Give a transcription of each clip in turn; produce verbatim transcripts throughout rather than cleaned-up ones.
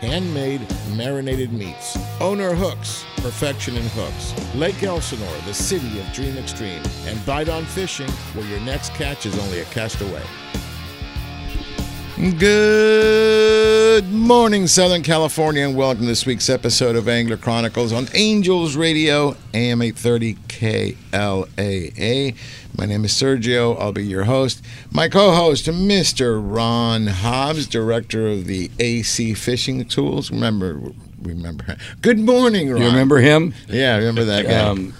handmade, marinated meats. Owner Hooks, perfection in hooks. Lake Elsinore, the city of Dream Extreme. And Bite-On Fishing, where your next catch is only a cast away. Good morning, Southern California, and welcome to this week's episode of Angler Chronicles on Angels Radio, A M eight thirty K L A A. My name is Sergio. I'll be your host. My co-host, Mister Ron Hobbs, director of the A C Fishing Tools. Remember, remember. Good morning, Ron. You remember him? Yeah, I remember that guy. Um,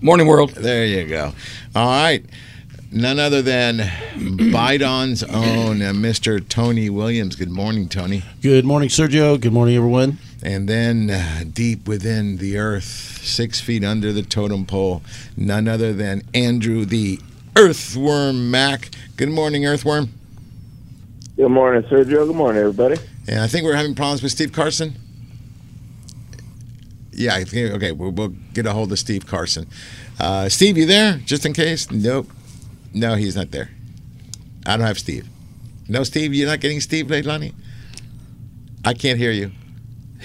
morning, world. There you go. All right. None other than Bite-On's own uh, Mister Tony Williams. Good morning, Tony. Good morning, Sergio. Good morning, everyone. And then uh, deep within the earth, six feet under the totem pole, none other than Andrew the Earthworm Mack. Good morning, Earthworm. Good morning, Sergio. Good morning, everybody. And I think we're having problems with Steve Carson. Yeah, I think, okay, we'll, we'll get a hold of Steve Carson. Uh, Steve, you there, just in case? Nope. No, he's not there. I don't have Steve. No, Steve, you're not getting Steve Leilani? I can't hear you.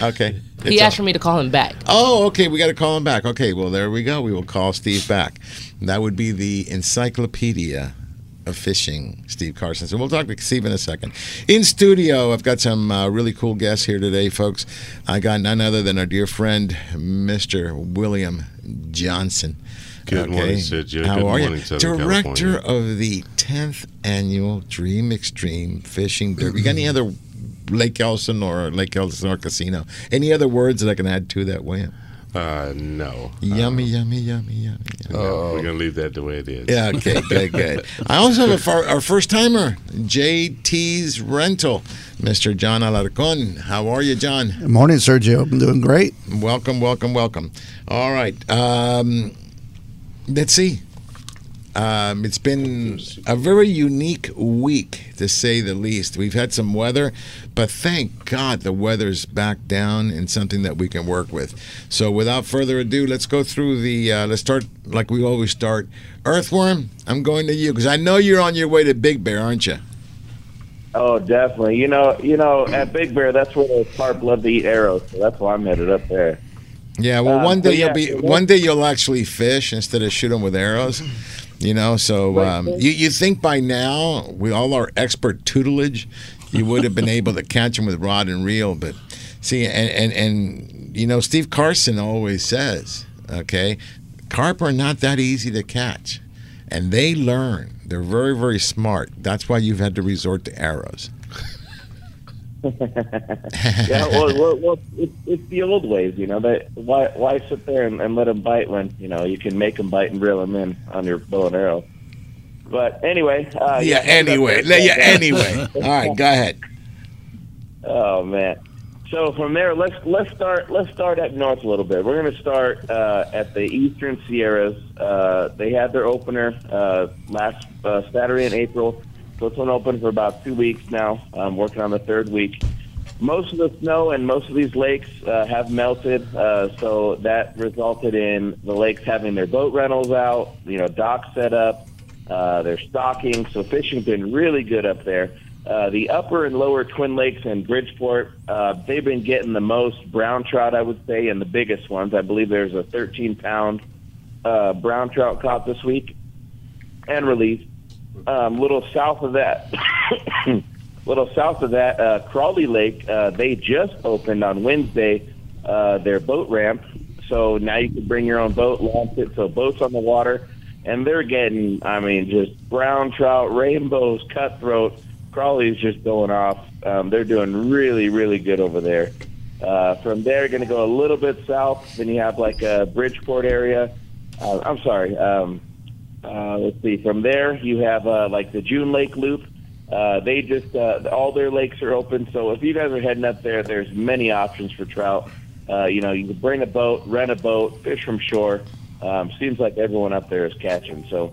Okay. He asked for me to call him back. Oh, okay. We got to call him back. Okay, well, there we go. We will call Steve back. That would be the encyclopedia of fishing, Steve Carson. So we'll talk to Steve in a second. In studio, I've got some uh, really cool guests here today, folks. I got none other than our dear friend, Mister William Johnson. Good morning, okay. Sergio. How Good are morning, you? Southern Director California. Of the tenth Annual Dream Extreme Fishing Derby. Got any other Lake Elsinore, Lake Elsinore Casino? Any other words that I can add to that, William? Uh, no. Yummy, um, yummy, yummy, yummy. No, oh. We're going to leave that the way it is. Yeah, okay, good, good. I also have a far, our first-timer, J T's Rental, Mister John Alarcon. How are you, John? Good morning, Sergio. I'm doing great. Welcome, welcome, welcome. All right. Um... Let's see. Um, it's been a very unique week, to say the least. We've had some weather, but thank God the weather's back down and something that we can work with. So without further ado, let's go through the, uh, let's start like we always start. Earthworm, I'm going to you, because I know you're on your way to Big Bear, aren't you? Oh, definitely. You know, you know, at Big Bear, that's where the carp love to eat arrows, so that's why I'm headed up there. Yeah, well, one day you'll be one day you'll actually fish instead of shoot them with arrows, you know. So um, you you think by now, with all our expert tutelage, you would have been able to catch them with rod and reel. But see, and and, and you know, Steve Carson always says, okay, carp are not that easy to catch, and they learn. They're very very smart. That's why you've had to resort to arrows. Yeah, well, well, well it's, it's the old ways, you know. That why, why sit there and, and let them bite when you know you can make them bite and reel them in on your bow and arrow. But anyway, uh, yeah, yeah, anyway, yeah, yeah, anyway. All right, go ahead. Oh man! So from there, let's let's start let's start up north a little bit. We're going to start uh, at the Eastern Sierras. Uh, they had their opener uh, last uh, Saturday in April. So it's been open for about two weeks now. I'm working on the third week. Most of the snow and most of these lakes uh, have melted, uh, so that resulted in the lakes having their boat rentals out, you know, docks set up, uh, their stocking. So fishing's been really good up there. Uh, the upper and lower Twin Lakes in Bridgeport, uh, they've been getting the most brown trout, I would say, and the biggest ones. I believe there's a thirteen pound uh, brown trout caught this week and released. Um, little south of that, little south of that, uh, Crawley Lake, uh, they just opened on Wednesday uh, their boat ramp. So now you can bring your own boat, launch it, so boats on the water. And they're getting, I mean, just brown trout, rainbows, cutthroat. Crawley's just going off. Um, they're doing really, really good over there. Uh, from there, going to go a little bit south. Then you have like a Bridgeport area. uh, I'm sorry. Um, uh, let's see. From there, you have uh, like the June Lake Loop. Uh, they just uh, all their lakes are open. So if you guys are heading up there, there's many options for trout. Uh, you know, you can bring a boat, rent a boat, fish from shore. Um, seems like everyone up there is catching. So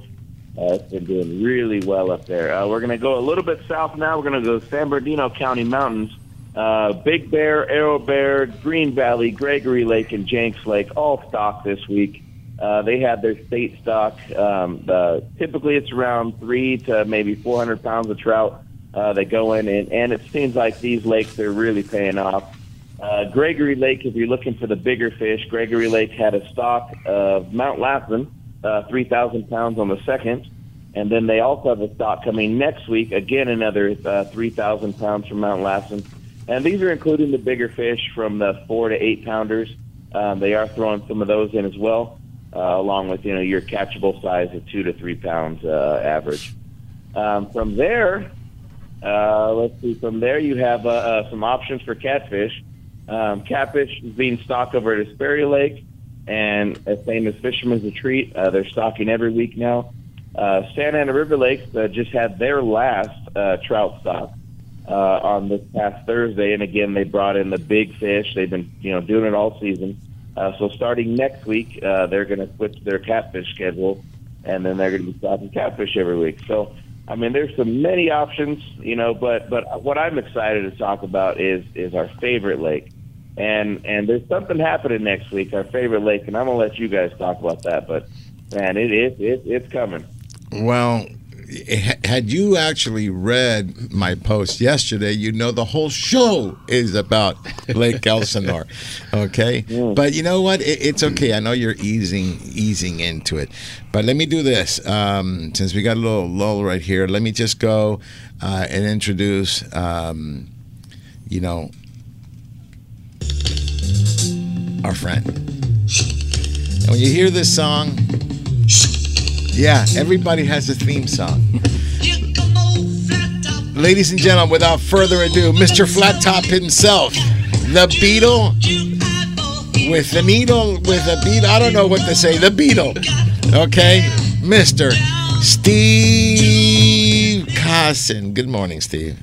uh, it's been doing really well up there. Uh, we're going to go a little bit south now. We're going to go to San Bernardino County Mountains. Uh, Big Bear, Arrow Bear, Green Valley, Gregory Lake, and Jenks Lake all stocked this week. Uh, they have their state stock. Um, uh, typically, it's around three to maybe four hundred pounds of trout uh, that go in, and, and it seems like these lakes are really paying off. Uh, Gregory Lake, if you're looking for the bigger fish, Gregory Lake had a stock of Mount Lassen, uh, three thousand pounds on the second, and then they also have a stock coming next week, again another uh, three thousand pounds from Mount Lassen. And these are including the bigger fish from the four to eight pounders. Um, they are throwing some of those in as well, uh, along with, you know, your catchable size of two to three pounds uh, average. Um, from there, uh, let's see. From there, you have uh, uh, some options for catfish. Um, catfish is being stocked over at Asperia Lake, and as same as Fisherman's Retreat, uh, they're stocking every week now. Uh, Santa Ana River Lakes uh, just had their last uh, trout stock. Uh, on this past Thursday, and again they brought in the big fish. They've been, you know, doing it all season. Uh, so starting next week, uh, they're going to switch their catfish schedule, and then they're going to be stocking catfish every week. So, I mean, there's so many options, you know. But but what I'm excited to talk about is is our favorite lake, and and there's something happening next week. Our favorite lake, and I'm going to let you guys talk about that. But man, it is it, it, it's coming. Well. Had you actually read my post yesterday, you know the whole show is about Lake Elsinore, okay? Mm. But you know what? It, it's okay. I know you're easing easing into it. But let me do this. Um, since we got a little lull right here, let me just go uh, and introduce, um, you know, our friend. And when you hear this song... Yeah, everybody has a theme song. Ladies and gentlemen, without further ado, Mister Flat Top himself, the Beatle with the needle, with a beat. I don't know what to say. The Beatle, okay? Mister Steve Carson. Good morning, Steve.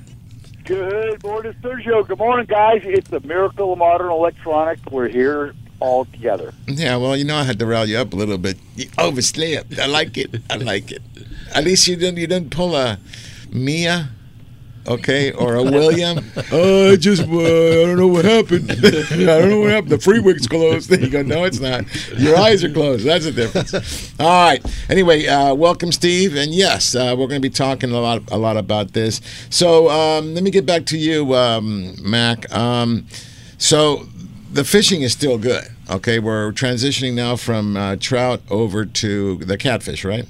Good morning, Sergio. Good morning, guys. It's a miracle of modern electronics. We're here. All together. Yeah, well, you know, I had to rile you up a little bit. You overslept. I like it. I like it. At least you didn't you didn't pull a Mia, okay, or a William. Oh, I just uh, I don't know what happened. I don't know what happened. The freeway's closed. There you go. No, it's not. Your eyes are closed. That's the difference. All right. Anyway, uh, welcome, Steve. And yes, uh, we're going to be talking a lot a lot about this. So um, let me get back to you, um, Mac. Um, so. The fishing is still good, okay? We're transitioning now from uh, trout over to the catfish, right?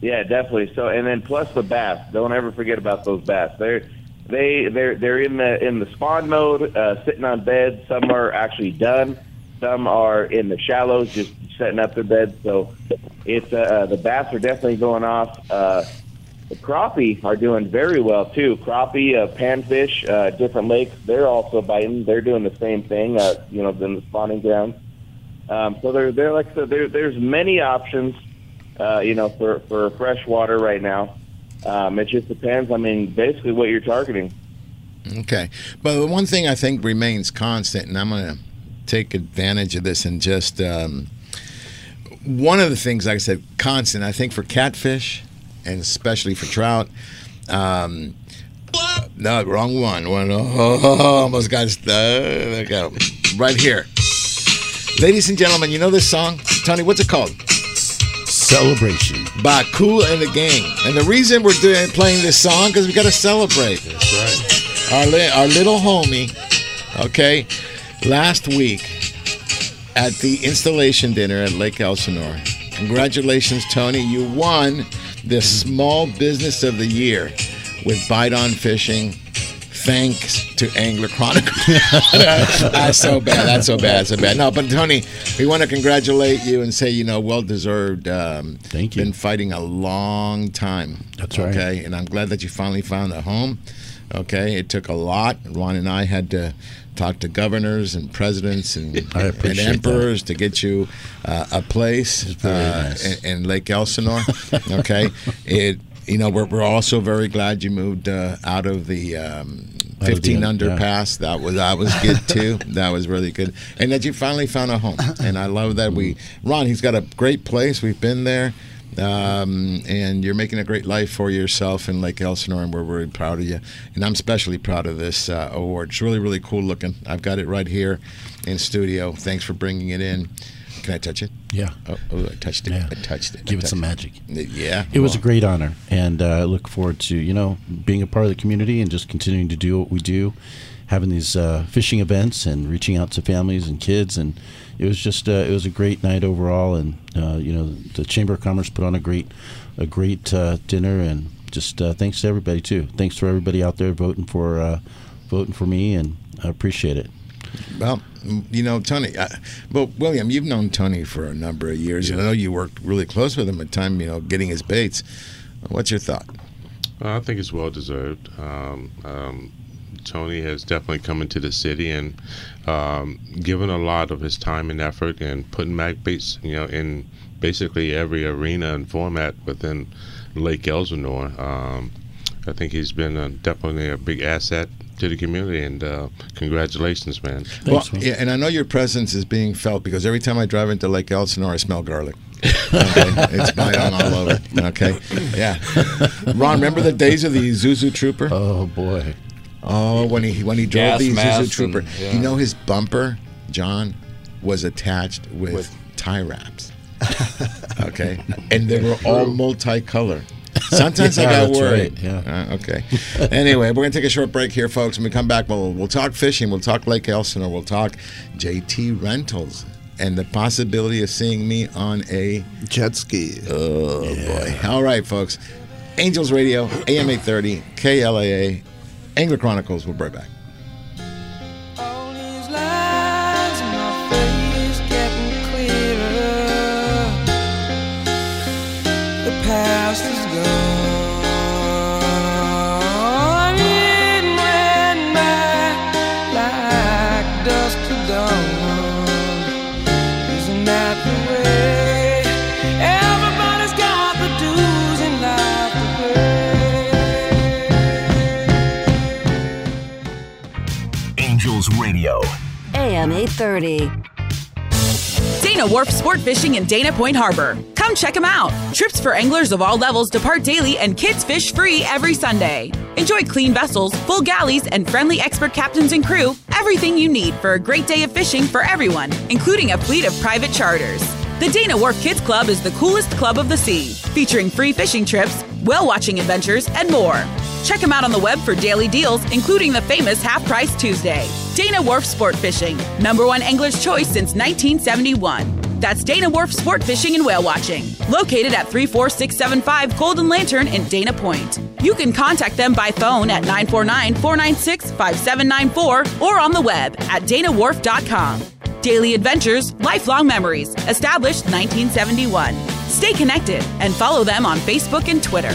Yeah, definitely. So, and then plus the bass. Don't ever forget about those bass. They're they they're they're in the in the spawn mode, uh, sitting on beds. Some are actually done. Some are in the shallows, just setting up their beds. So, it's uh, the bass are definitely going off. Uh, the crappie are doing very well, too. Crappie, uh, panfish, uh, different lakes, they're also biting. They're doing the same thing, uh, you know, in the spawning grounds. Um, so they're, they're like so there, there's many options, uh, you know, for, for freshwater right now. Um, it just depends, I mean, basically what you're targeting. Okay. But the one thing I think remains constant, and I'm going to take advantage of this and just um, one of the things, like I said, constant, I think for catfish – and especially for trout. Um, no, wrong one. one oh, oh, oh, almost got stuck. Go. Right here. Ladies and gentlemen, you know this song? Tony, what's it called? Celebration. By Kool and the Gang. And the reason we're doing, playing this song because we got to celebrate. That's right. Our, li- our little homie, okay, last week at the installation dinner at Lake Elsinore. Congratulations, Tony. You won the Small Business of the Year with Bite-On Fishing thanks to Angler Chronicles. That's so bad. That's so bad. So bad. No, but Tony, we want to congratulate you and say, you know, well deserved. Um, Thank you. Been fighting a long time. That's okay? right. Okay, and I'm glad that you finally found a home. Okay, it took a lot. Ron and I had to talk to governors and presidents and, and emperors that. to get you uh, a place uh, nice. in, in Lake Elsinore. Okay, it. You know, we're we're also very glad you moved uh, out of the um, fifteen out of the, underpass. Yeah. That was that was good too. That was really good, and that you finally found a home. And I love that we, Ron. He's got a great place. We've been there. Um, and you're making a great life for yourself in Lake Elsinore, and we're very proud of you. And I'm especially proud of this uh, award. It's really, really cool looking. I've got it right here in studio. Thanks for bringing it in. Can I touch it? Yeah. Oh, oh I touched it. Yeah. I touched it. Give touched it some magic. It. Yeah. It was on. a great honor, and uh, I look forward to, you know, being a part of the community and just continuing to do what we do, having these uh, fishing events and reaching out to families and kids, and it was just uh, it was a great night overall, and uh, you know, the Chamber of Commerce put on a great a great uh, dinner, and just uh, thanks to everybody too. Thanks for everybody out there voting for uh, voting for me, and I appreciate it. Well, you know, Tony, uh, well, William, you've known Tony for a number of years, yeah. and I know you worked really close with him at time, you know, getting his baits. What's your thought? Well, I think it's well deserved. Um, um, Tony has definitely come into the city and um, given a lot of his time and effort and putting back baits, you know, in basically every arena and format within Lake Elsinore. Um, I think he's been a, definitely a big asset to the community, and uh, congratulations, man. Thanks, well, man. Yeah, and I know your presence is being felt because every time I drive into Lake Elsinore, I smell garlic. Okay. It's Bite-On all over. Okay, yeah. Ron, remember the days of the Isuzu Trooper? Oh boy. Oh, when he when he drove the Isuzu Trooper, and, yeah. you know his bumper, John, was attached with, with. tie wraps. Okay, and they were all multicolored. Sometimes yeah, I got worried. Right. Yeah. Uh, okay. Anyway, we're gonna take a short break here, folks. When we come back, we'll we'll talk fishing, we'll talk Lake Elsinore, we'll talk J T Rentals, and the possibility of seeing me on a jet ski. Oh yeah. boy! All right, folks. Angels Radio, A M eight thirty, K L A A. Angler Chronicles. We'll be right back. All these lines in my face getting clearer. The past is gone. It went by like dusk to dawn. Isn't that the way? Radio, A M eight thirty. Dana Wharf Sportfishing in Dana Point Harbor. Come check them out. Trips for anglers of all levels depart daily, and kids fish free every Sunday. Enjoy clean vessels, full galleys, and friendly expert captains and crew. Everything you need for a great day of fishing for everyone, including a fleet of private charters. The Dana Wharf Kids Club is the coolest club of the sea, featuring free fishing trips, whale-watching adventures, and more. Check them out on the web for daily deals, including the famous Half Price Tuesday. Dana Wharf Sport Fishing, number one angler's choice since nineteen seventy-one. That's Dana Wharf Sport Fishing and Whale Watching, located at three four six seven five Golden Lantern in Dana Point. You can contact them by phone at nine four nine, four nine six, five seven nine four or on the web at dana wharf dot com. Daily adventures, lifelong memories. Established nineteen seventy-one. Stay connected and follow them on Facebook and Twitter.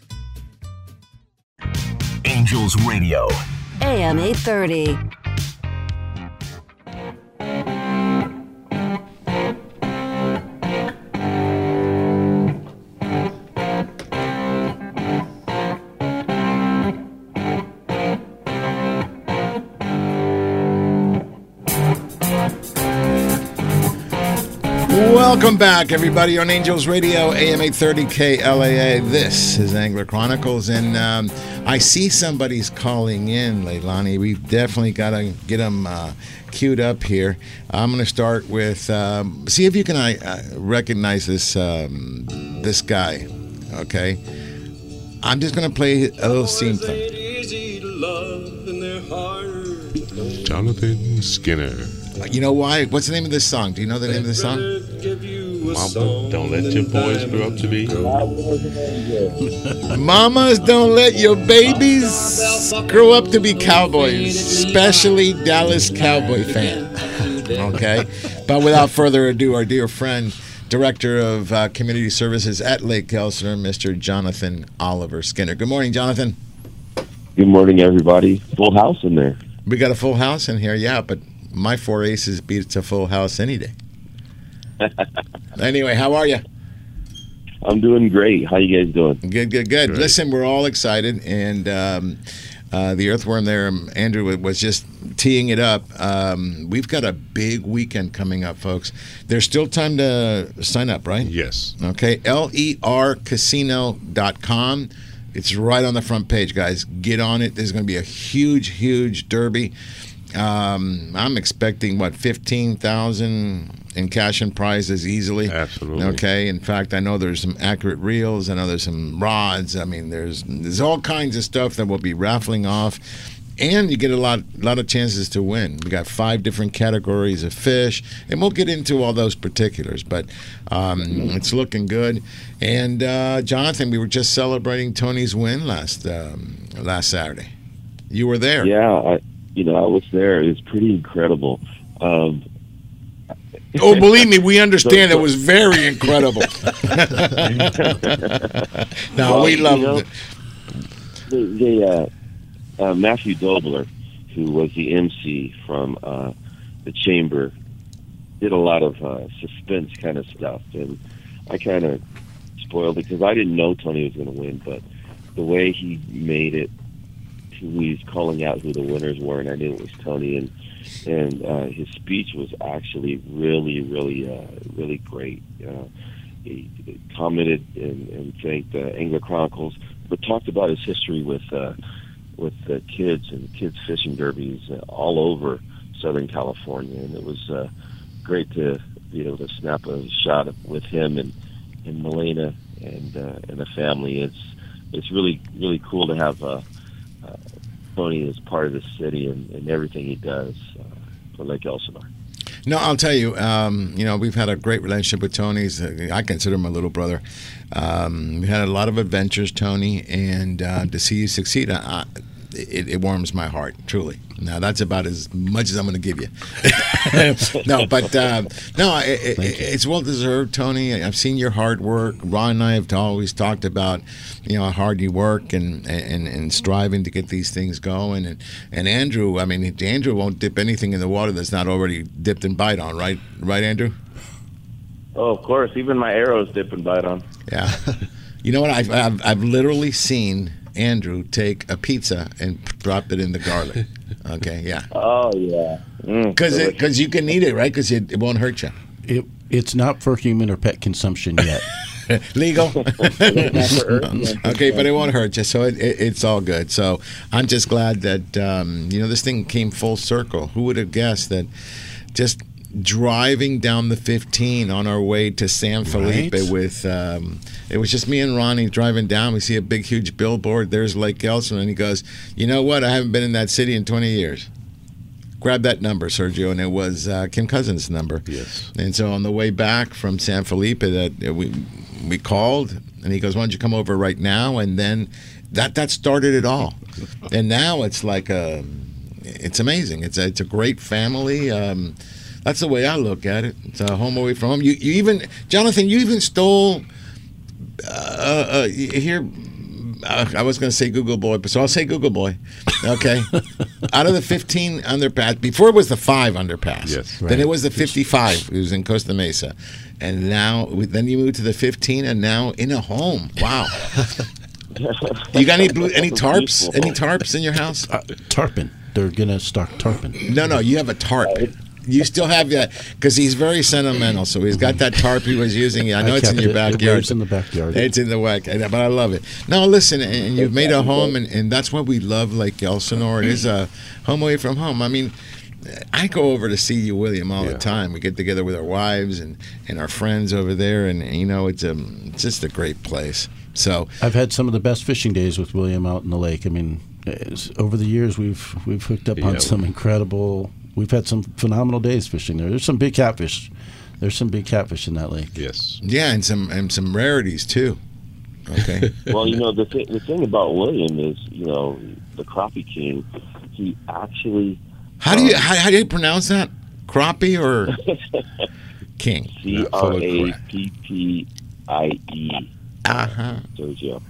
Angels Radio, A M eight thirty. Welcome back, everybody, on Angels Radio, A M eight thirty K L A A. This is Angler Chronicles, and um, I see somebody's calling in, Leilani. We've definitely got to get them uh, queued up here. I'm going to start with, um, see if you can uh, recognize this, um, this guy, okay? I'm just going to play a little scene clip. Jonathan Skinner. You know why? What's the name of this song? Do you know the name of the song? Mama, don't let your boys grow up to be. Mamas, don't let your babies grow up to be cowboys, especially Dallas Cowboy fan. Okay? But without further ado, our dear friend, Director of uh, Community Services at Lake Elsinore, Mister Jonathan Oliver Skinner. Good morning, Jonathan. Good morning, everybody. Full house in there. We got a full house in here, yeah, but my four aces beats a full house any day. Anyway, how are you? I'm doing great. How you guys doing? Good, good, good. Great. Listen, we're all excited, and um, uh, the earthworm there, Andrew, was just teeing it up. Um, we've got a big weekend coming up, folks. There's still time to sign up, right? Yes. Okay, L E R casino dot com. It's right on the front page, guys. Get on it. There's going to be a huge, huge derby. Um, I'm expecting, what, fifteen thousand in cash and prizes easily. Absolutely. Okay. In fact, I know there's some accurate reels. I know there's some rods. I mean, there's there's all kinds of stuff that we'll be raffling off. And you get a lot, lot of chances to win. We got five different categories of fish, and we'll get into all those particulars. But um, it's looking good. And uh, Jonathan, we were just celebrating Tony's win last um, last Saturday. You were there. Yeah, I, you know, I was there. It was pretty incredible. Um, oh, believe me, we understand. It was very incredible. No, well, we loved you know, it. The, the, uh, Uh, Matthew Dobler, who was the M C from uh, the Chamber, did a lot of uh, suspense kind of stuff, and I kind of spoiled it because I didn't know Tony was going to win, but the way he made it, he was calling out who the winners were, and I knew it was Tony, and and uh, his speech was actually really, really, uh, really great. Uh, he, he commented and, and thanked uh, Angler Chronicles, but talked about his history with. Uh, with the kids and kids fishing derbies all over Southern California, and it was uh, great to be able to snap a shot with him and and Milena and uh, and the family. It's it's really really cool to have uh, uh, Tony as part of the city and, and everything he does uh, for Lake Elsinore. No, I'll tell you, um, you know, we've had a great relationship with Tony's. I consider him my little brother. Um, we had a lot of adventures, Tony, and uh, to see you succeed, I, it, it warms my heart, truly. Now, that's about as much as I'm going to give you. No, but, uh, no, it, it, it's well-deserved, Tony. I've seen your hard work. Ron and I have always talked about, you know, how hard you work and, and, and striving to get these things going. And, and Andrew, I mean, Andrew won't dip anything in the water that's not already dipped and bite on, right? Right, Andrew? Oh, of course. Even my arrows dip and bite on. Yeah. You know what? I've, I've, I've literally seen Andrew take a pizza and drop it in the garlic. Okay, yeah. Oh, yeah. Because mm, because you can eat it, right? Because it, it won't hurt you. It It's not for human or pet consumption yet. Legal. Okay, but it won't hurt you, so it, it, it's all good. So I'm just glad that, um, you know, this thing came full circle. Who would have guessed that just driving down the fifteen on our way to San Felipe right. with um it was just me and Ronnie driving down. We see a big huge billboard, there's Lake Elsinore, and he goes, you know what, I haven't been in that city in twenty years. Grab that number, Sergio, and it was uh, Kim Cousins' number. Yes. And so on the way back from San Felipe that we we called, and he goes, why don't you come over right now? And then that that started it all. And now it's like a it's amazing. It's a, it's a great family. um That's the way I look at it. It's a home away from home. You, you even, Jonathan, you even stole uh, uh, here. Uh, I was going to say Google Boy, but so I'll say Google Boy. Okay, out of the fifteen underpass, before it was the five underpass. Yes, right. Then it was the fifty-five. It was in Costa Mesa, and now then you moved to the fifteen, and now in a home. Wow. You got any blue, any tarps? Any tarps in your house? Uh, tarpon. They're gonna stock tarpon. No, no. You have a tarp. You still have that because he's very sentimental. So he's got that tarp he was using. I know I it's in your it, backyard. It's in the backyard. It's in the back, but I love it. Now listen, and you've made a home, and, and that's what we love. Lake Elsinore, it is a home away from home. I mean, I go over to see you, William, all yeah. the time. We get together with our wives and, and our friends over there, and, and you know, it's um it's just a great place. So I've had some of the best fishing days with William out in the lake. I mean, over the years we've we've hooked up yeah, on some incredible. We've had some phenomenal days fishing there. There's some big catfish. There's some big catfish in that lake. Yes. Yeah, and some and some rarities too. Okay. Well, you know, the th the thing about William is, you know, the crappie king. He actually. How do you how, how do you pronounce that? Crappie or king? C R A P P I E. Uh huh. Sergio.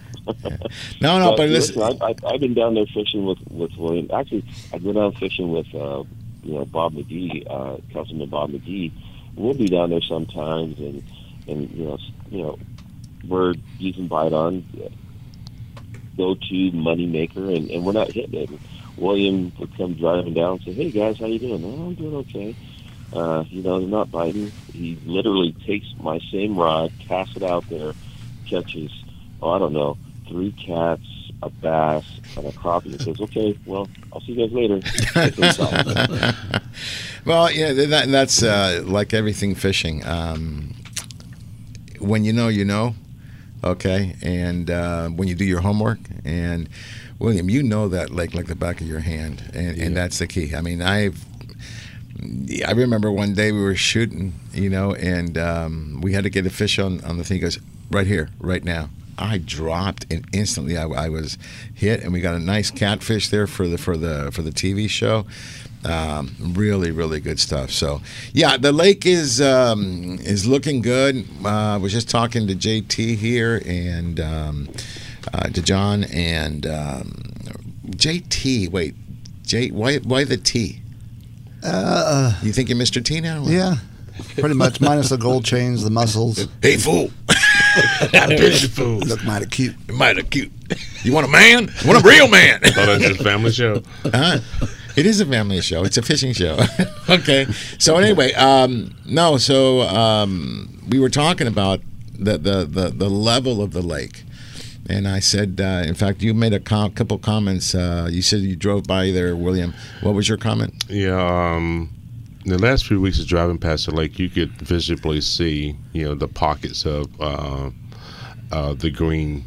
Yeah. No, no, but, but listen, listen I, I, I've been down there fishing with with William. Actually, I've been out fishing with uh, you know Bob McGee, uh, Cousin Bob McGee. We'll be down there sometimes, and and you know you know we're using Bite-On go-to money maker, and, and we're not hitting it. And William would come driving down and say, "Hey guys, how you doing?" "Oh, I'm doing okay." Uh, you know, they're not biting. He literally takes my same rod, casts it out there, catches. Oh, I don't know. Three cats, a bass, and a crappie. It says, okay, well, I'll see you guys later. Well, yeah, that, that's uh, like everything fishing. Um, when you know, you know, okay? And uh, when you do your homework, and, William, you know that lake like the back of your hand, and, yeah. and that's the key. I mean, I've, I remember one day we were shooting, you know, and um, we had to get a fish on, on the thing. He goes, right here, right now. I dropped, and instantly I, I was hit, and we got a nice catfish there for the for the for the T V show. Um, really, really good stuff. So, yeah, the lake is um, is looking good. Uh, I was just talking to J T here and um, uh, to John and um, J T. Wait, J. Why why the T? Uh, you think you're Mister T now? Yeah, pretty much. Minus the gold chains, the muscles. Hey fool. That bitch fool. Look mighty cute. Mighty cute. You want a man? You want a real man? I thought it was a family show. Uh, it is a family show. It's a fishing show. Okay. So anyway, um, no. So um, we were talking about the, the the the level of the lake, and I said, uh, in fact, you made a com couple comments. Uh, you said you drove by there, William. What was your comment? Yeah. Um The last few weeks of driving past the lake, you could visibly see, you know, the pockets of uh, uh, the green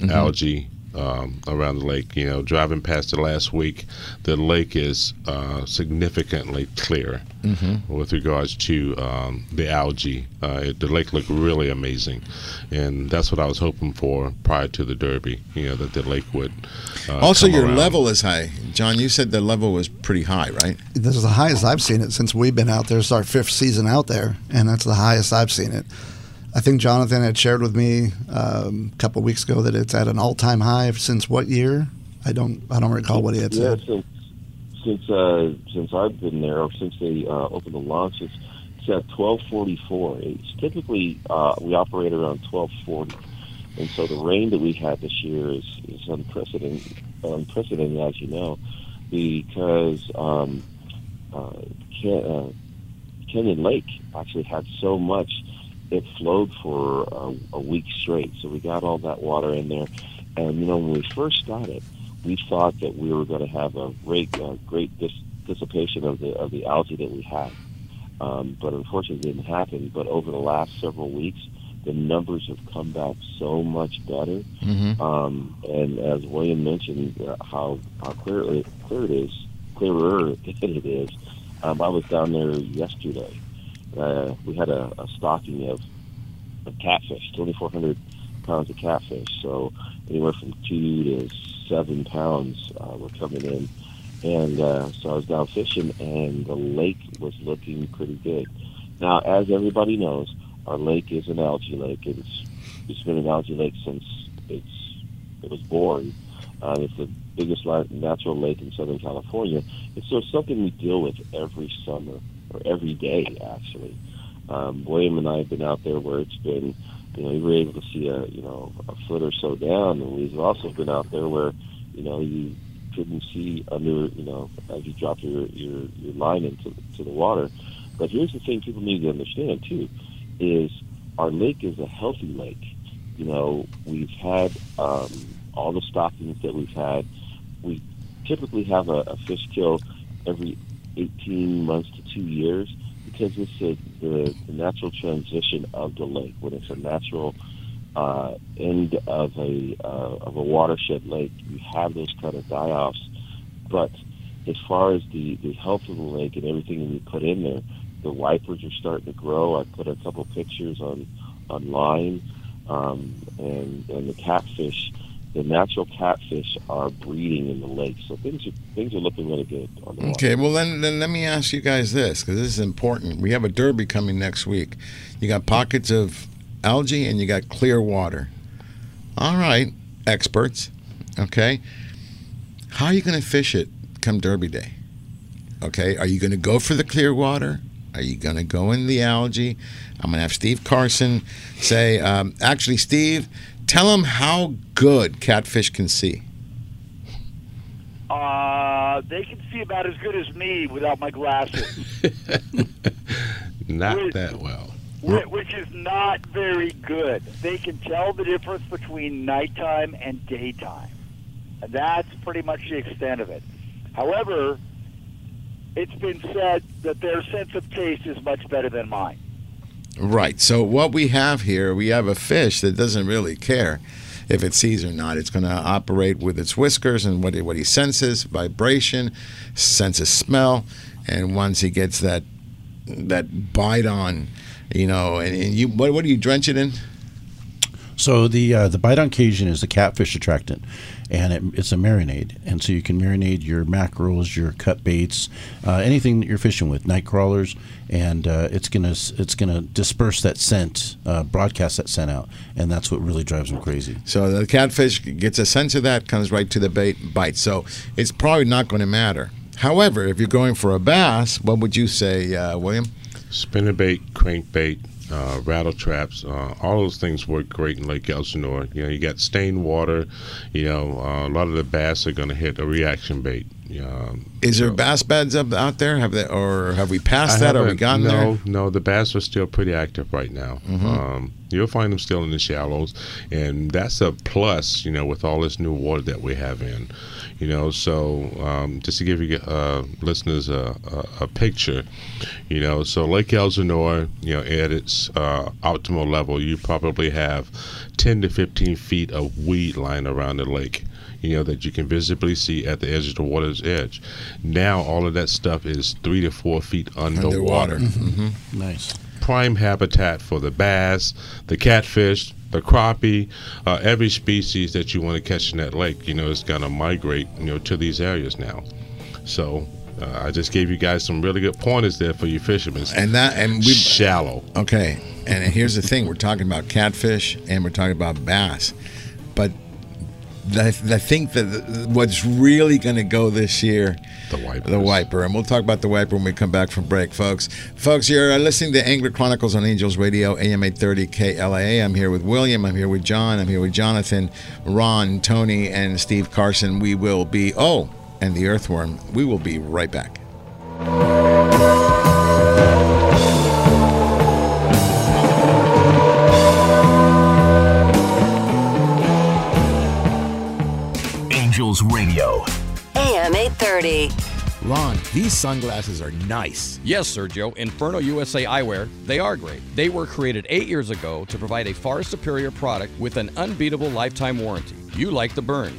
mm-hmm. algae um, around the lake. You know, driving past it last week, the lake is uh, significantly clear mm-hmm. with regards to um, the algae. Uh, it, the lake looked really amazing, and that's what I was hoping for prior to the Derby. You know, that the lake would. Uh, also, your around. level is high. John, you said the level was pretty high, right? This is the highest I've seen it since we've been out there. It's our fifth season out there, and that's the highest I've seen it. I think Jonathan had shared with me um, a couple of weeks ago that it's at an all-time high since what year? I don't, I don't recall what he had yeah, said. Since since, uh, since I've been there, or since they uh, opened the launch, it's, it's at twelve forty-four. It's typically uh, we operate around twelve forty, and so the rain that we had this year is, is unprecedented, unprecedented, as you know, because um, uh, Ken, uh, Canyon Lake actually had so much. It flowed for a, a week straight, so we got all that water in there. And you know, when we first got it, we thought that we were going to have a great, uh, great dis dissipation of the of the algae that we had, um, but unfortunately, it didn't happen. But over the last several weeks, the numbers have come back so much better. Mm-hmm. um, and as William mentioned, uh, how how clear clear it is, clearer it is. Um, I was down there yesterday. Uh, we had a, a stocking of, of catfish, twenty-four hundred pounds of catfish. So anywhere from two to seven pounds uh, were coming in. And uh, so I was down fishing, and the lake was looking pretty good. Now, as everybody knows, our lake is an algae lake. It's, it's been an algae lake since it's it was born. Uh, it's the biggest natural lake in Southern California. And so it's something we deal with every summer. Or every day, actually. Um, William and I have been out there where it's been, you know, we were able to see a, you know, a foot or so down, and we've also been out there where, you know, you couldn't see under, you know, as you dropped your, your, your line into to the water. But here's the thing people need to understand, too, is our lake is a healthy lake. You know, we've had um, all the stockings that we've had. We typically have a, a fish kill every eighteen months to two years because it's a, the, the natural transition of the lake. When it's a natural uh, end of a uh, of a watershed lake, you have those kind of die-offs. But as far as the, the health of the lake and everything that we put in there, the wipers are starting to grow. I put a couple pictures on online. Um, and, and the catfish, the natural catfish are breeding in the lake. So things are, things are looking really good on the water. Okay, well, then, then let me ask you guys this, because this is important. We have a derby coming next week. You got pockets of algae and you got clear water. All right, experts, okay. How are you going to fish it come derby day? Okay, are you going to go for the clear water? Are you going to go in the algae? I'm going to have Steve Carson say, um, actually, Steve, tell them how good catfish can see. Uh, they can see about as good as me without my glasses. Not which, that well. Which is not very good. They can tell the difference between nighttime and daytime. And that's pretty much the extent of it. However, it's been said that their sense of taste is much better than mine. Right. So what we have here, we have a fish that doesn't really care if it sees or not. It's going to operate with its whiskers and what he, what he senses, vibration, senses smell, and once he gets that that bite on, you know, and, and you what, what do you drench it in? So the uh, the Bite-On Cajun is the catfish attractant, and it, it's a marinade. And so you can marinade your mackerels, your cut baits, uh, anything that you're fishing with, night crawlers, and uh, it's gonna it's gonna disperse that scent, uh, broadcast that scent out, and that's what really drives them crazy. So the catfish gets a sense of that, comes right to the bait, and bites. So it's probably not going to matter. However, if you're going for a bass, what would you say, uh, William? Spinnerbait, crankbait. Uh, rattle traps, uh, all those things work great in Lake Elsinore. You know, you got stained water. You know, uh, a lot of the bass are going to hit a reaction bait. Um, Is there so, bass beds up out there? Have they, or have we passed that? Or we gotten no, there? No, no. The bass are still pretty active right now. Mm-hmm. Um, you'll find them still in the shallows, and that's a plus. You know, with all this new water that we have in, you know. So um, just to give you uh, listeners a, a, a picture, you know, so Lake Elsinore, you know, at its uh, optimal level, you probably have ten to fifteen feet of weed line around the lake. You know, that you can visibly see at the edge of the water's edge. Now all of that stuff is three to four feet underwater. Underwater. Mm-hmm. Mm-hmm. Nice. Prime habitat for the bass, the catfish, the crappie, uh, every species that you want to catch in that lake. You know, it's going to migrate, you know, to these areas now. So uh, I just gave you guys some really good pointers there for you fishermen. And that and we shallow. Okay. And here's the thing: we're talking about catfish and we're talking about bass, but I think that what's really going to go this year, the wiper. The wiper. And we'll talk about the wiper when we come back from break, folks. Folks, you're listening to Angler Chronicles on Angels Radio, A M eight thirty K L A A. I'm here with William. I'm here with John. I'm here with Jonathan, Ron, Tony, and Steve Carson. We will be, oh, and the earthworm. We will be right back. Radio, A M eight thirty. Ron, these sunglasses are nice. Yes, Sergio. Inferno U S A Eyewear, they are great. They were created eight years ago to provide a far superior product with an unbeatable lifetime warranty. You like the burns.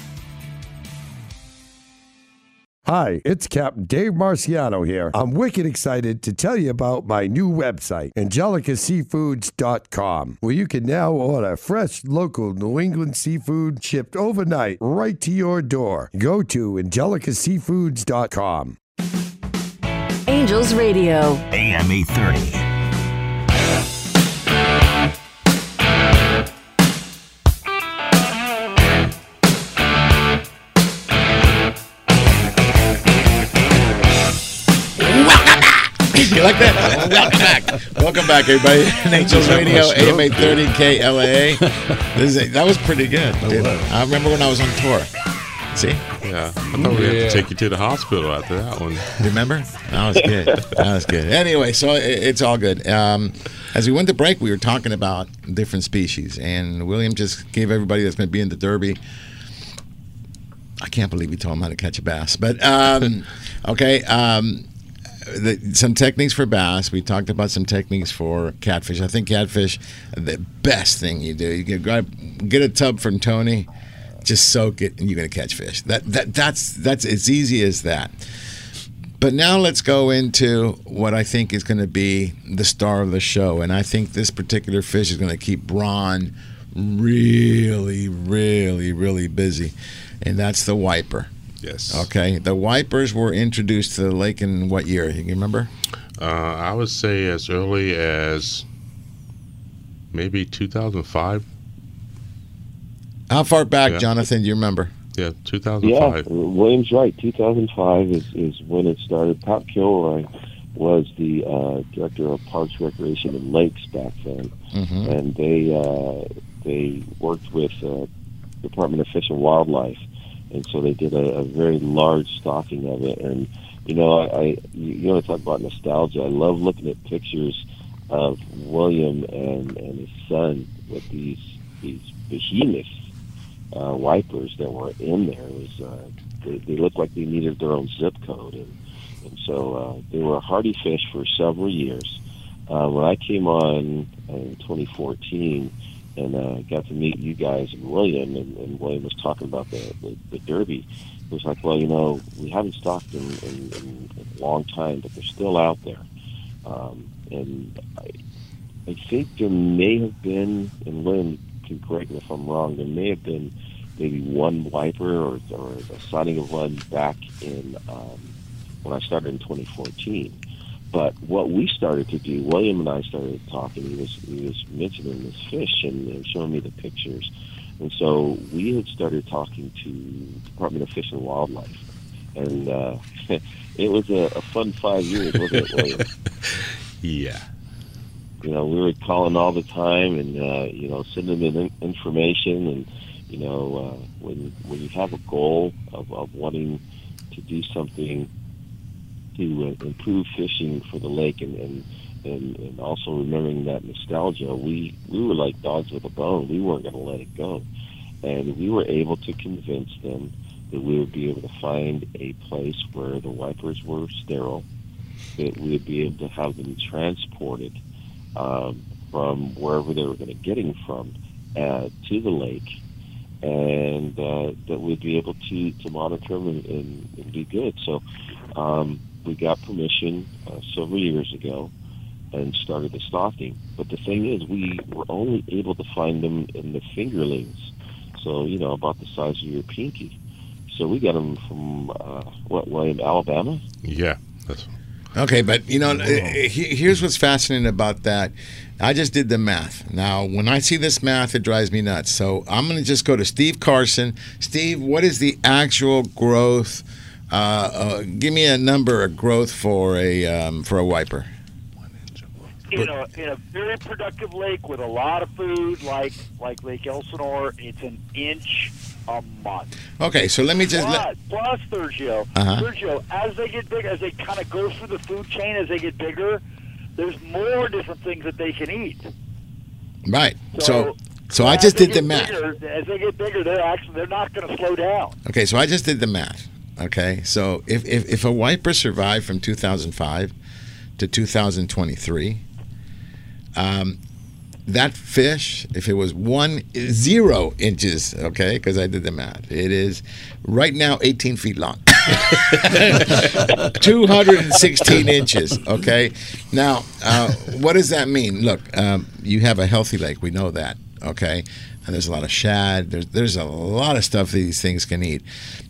Hi, it's Captain Dave Marciano here. I'm wicked excited to tell you about my new website, Angelica Seafoods dot com, where you can now order fresh, local New England seafood shipped overnight right to your door. Go to Angelica Seafoods dot com. Angels Radio, A M eight thirty. You like that? Welcome back. Welcome back, everybody. Angels Radio, A M eight thirty, K L A A. This is a, that was pretty good. Dude. I remember when I was on tour. See? Yeah. I thought we yeah. had to take you to the hospital after that one. Remember? That was good. That was good. Anyway, so it, it's all good. Um, as we went to break, we were talking about different species, and William just gave everybody that's going to be in the Derby. I can't believe he told him how to catch a bass. But, um, okay, um... The, some techniques for bass. We talked about some techniques for catfish. I think catfish, the best thing you do, you get, grab, get a tub from Tony, just soak it, and you're going to catch fish. That that that's that's as easy as that. But now let's go into what I think is going to be the star of the show, and I think this particular fish is going to keep Ron really, really, really busy, and that's the wiper. Yes. Okay. The wipers were introduced to the lake in what year? You remember? Uh, I would say as early as maybe two thousand five. How far back, yeah. Jonathan, do you remember? Yeah, two thousand five. Yeah, William's right. two thousand five is, is when it started. Pop Kilroy was the uh, director of Parks, Recreation, and Lakes back then. Mm-hmm. And they, uh, they worked with the uh, Department of Fish and Wildlife. And so they did a, a very large stocking of it. And, you know, I, I you want to talk about nostalgia. I love looking at pictures of William and, and his son with these these behemoth uh, wipers that were in there. It was, uh, they, they looked like they needed their own zip code. And, and so uh, they were a hardy fish for several years. Uh, when I came on in twenty fourteen, and uh, got to meet you guys and William, and, and William was talking about the, the, the Derby. It was like, well, you know, we haven't stocked them in, in, in a long time, but they're still out there. Um, and I, I think there may have been, and William can correct me if I'm wrong, there may have been maybe one wiper or, or a sighting of one back in um, when I started in twenty fourteen. But what we started to do, William and I started talking, he was, he was mentioning this fish and, and showing me the pictures. And so we had started talking to the Department of Fish and Wildlife. And uh, it was a, a fun five years, wasn't it, William? Yeah. You know, we were calling all the time and, uh, you know, sending them in information. And, you know, uh, when when you have a goal of, of wanting to do something to improve fishing for the lake and, and, and, and also remembering that nostalgia, we, we were like dogs with a bone. We weren't going to let it go. And we were able to convince them that we would be able to find a place where the wipers were sterile, that we would be able to have them transported um, from wherever they were going to get them from uh, to the lake, and uh, that we'd be able to, to monitor them and, and, and do good. So um, we got permission uh, several years ago and started the stocking. But the thing is, we were only able to find them in the fingerlings, so, you know, about the size of your pinky. So we got them from, uh, what, William, Alabama? Yeah. That's... Okay, but, you know, here's what's fascinating about that. I just did the math. Now, when I see this math, it drives me nuts. So I'm going to just go to Steve Carson. Steve, what is the actual growth? Uh, uh, give me a number of growth for a um, for a wiper. In a, in a very productive lake with a lot of food, like like Lake Elsinore, it's an inch a month. Okay, so let me just... Plus, let... plus Sergio, uh-huh. Sergio, as they get bigger, as they kind of go through the food chain, as they get bigger, there's more different things that they can eat. Right. So... so So I just did the math. Bigger, as they get bigger, they're actually they're not going to slow down. Okay, so I just did the math. Okay, so if, if, if a wiper survived from two thousand five to two thousand twenty-three, um, that fish, if it was one zero inches, okay, because I did the math, it is right now eighteen feet long, two hundred sixteen inches. Okay, now uh, what does that mean? Look, um, you have a healthy lake, we know that. Okay, and there's a lot of shad. There's there's a lot of stuff these things can eat.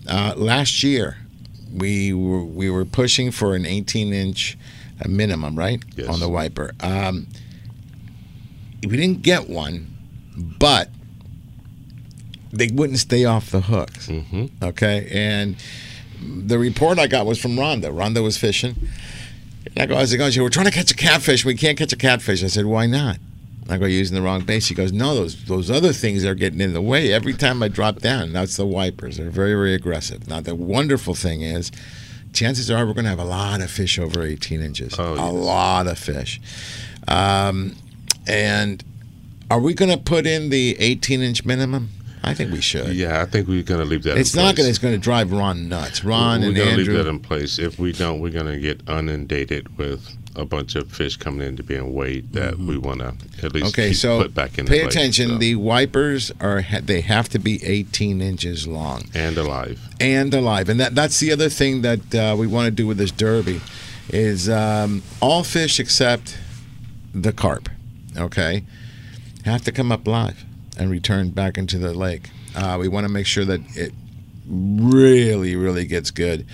Uh, last year, we were we were pushing for an eighteen inch minimum, right? Yes. On the wiper. Um, we didn't get one, but they wouldn't stay off the hooks. Mm-hmm. Okay, and the report I got was from Rhonda. Rhonda was fishing, and I go, I was going, "We're trying to catch a catfish. We can't catch a catfish." I said, "Why not?" I go, using the wrong bait. She goes, no, those those other things are getting in the way. Every time I drop down, that's the wipers. They're very, very aggressive. Now, the wonderful thing is, chances are we're going to have a lot of fish over eighteen inches. Oh, yeah. A lot of fish. Um, and are we going to put in the eighteen inch minimum? I think we should. Yeah, I think we're going to leave that it's in place. It's not going to It's going to drive Ron nuts. Ron we're and gonna Andrew. We're going to leave that in place. If we don't, we're going to get inundated with a bunch of fish coming in to be in weight that mm-hmm. we want to at least okay, keep, so put back in the Okay, so pay attention. So. The wipers, are they have to be eighteen inches long. And alive. And alive. And that that's the other thing that uh, we want to do with this derby is um, all fish except the carp, okay, have to come up live and return back into the lake. Uh, we want to make sure that it really, really gets good.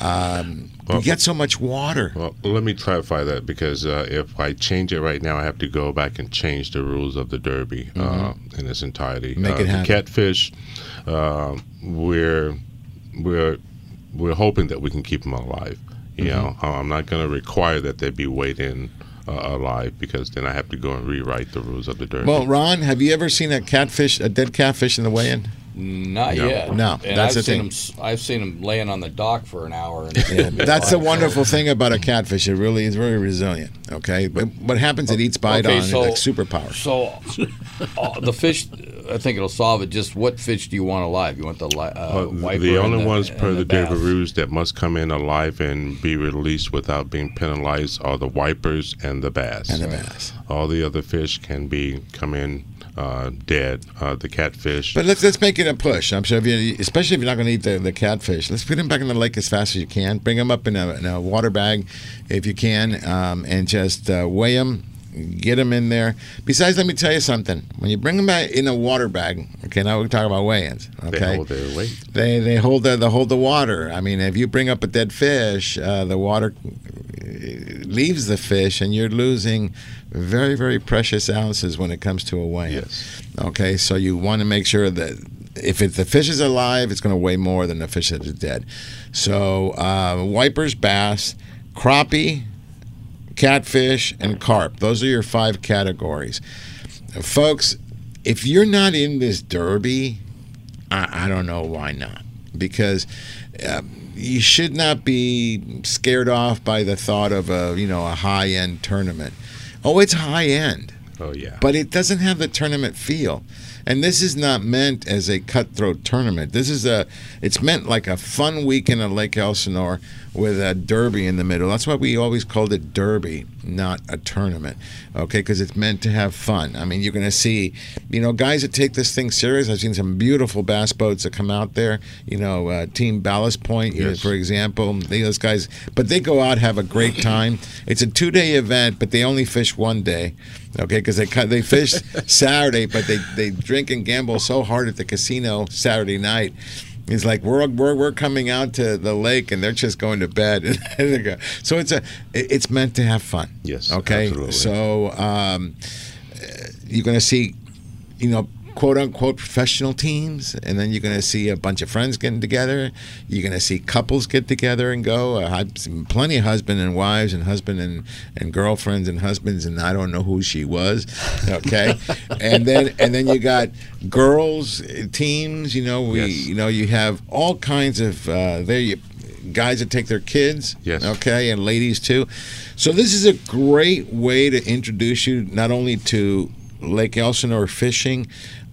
Um, well, we get so much water. Well, let me clarify that because uh, if I change it right now, I have to go back and change the rules of the Derby mm-hmm. uh, in its entirety. Make uh, it happen. Catfish, uh, we're we're we're hoping that we can keep them alive. You mm-hmm. know, I'm not going to require that they be weighed in uh, alive because then I have to go and rewrite the rules of the Derby. Well, Ron, have you ever seen a catfish, a dead catfish in the weigh-in? Not no. yet. No, and that's I've the seen thing. Them, I've seen them laying on the dock for an hour. And yeah, that's the wonderful thing about a catfish. It really is very resilient. Okay, but what happens? It eats bite okay, on so, like superpower. So uh, the fish, I think it'll solve it. Just what fish do you want alive? You want the uh, wiper? The only the, ones per the, the David Ruse that must come in alive and be released without being penalized are the wipers and the bass. And the bass. All the other fish can be come in. Uh, dead, uh, the catfish. But let's let's make it a push. I'm sure, if you, especially if you're not going to eat the, the catfish, let's put them back in the lake as fast as you can. Bring them up in a, in a water bag, if you can, um, and just uh, weigh them, get them in there. Besides, let me tell you something. When you bring them back in a water bag, okay, now we're talking about weigh-ins. Okay, they hold their weight. They they hold the they hold the water. I mean, if you bring up a dead fish, uh, the water leaves the fish, and you're losing very, very precious ounces when it comes to a weigh-in. Yes. Okay, so you want to make sure that if it, the fish is alive, it's going to weigh more than the fish that is dead. So uh, wipers, bass, crappie, catfish, and carp. Those are your five categories. Folks, if you're not in this derby, I, I don't know why not. Because... Uh, you should not be scared off by the thought of a, you know, a high-end tournament. Oh, it's high-end. Oh, yeah. But it doesn't have the tournament feel. And this is not meant as a cutthroat tournament. This is a, it's meant like a fun weekend at Lake Elsinore with a derby in the middle. That's why we always called it derby, not a tournament, okay? Because it's meant to have fun. I mean, you're going to see, you know, guys that take this thing serious. I've seen some beautiful bass boats that come out there, you know, uh, Team Ballast Point, yes. for example. They, those guys, but they go out, have a great time. It's a two-day event, but they only fish one day, okay? Because they they fish Saturday, but they, they drink and gamble so hard at the casino Saturday night. It's like we're we're we're coming out to the lake and they're just going to bed. So it's a it's meant to have fun. Yes. Okay. Absolutely. So um, you're going to see, you know, quote unquote professional teams, and then you're going to see a bunch of friends getting together. You're going to see couples get together and go. I've seen plenty of husband and wives and husband and, and girlfriends and husbands and I don't know who she was. Okay, and then and then you got girls teams. You know we yes. you know you have all kinds of uh, there you guys that take their kids. Yes. Okay, and ladies too. So this is a great way to introduce you not only to Lake Elsinore fishing.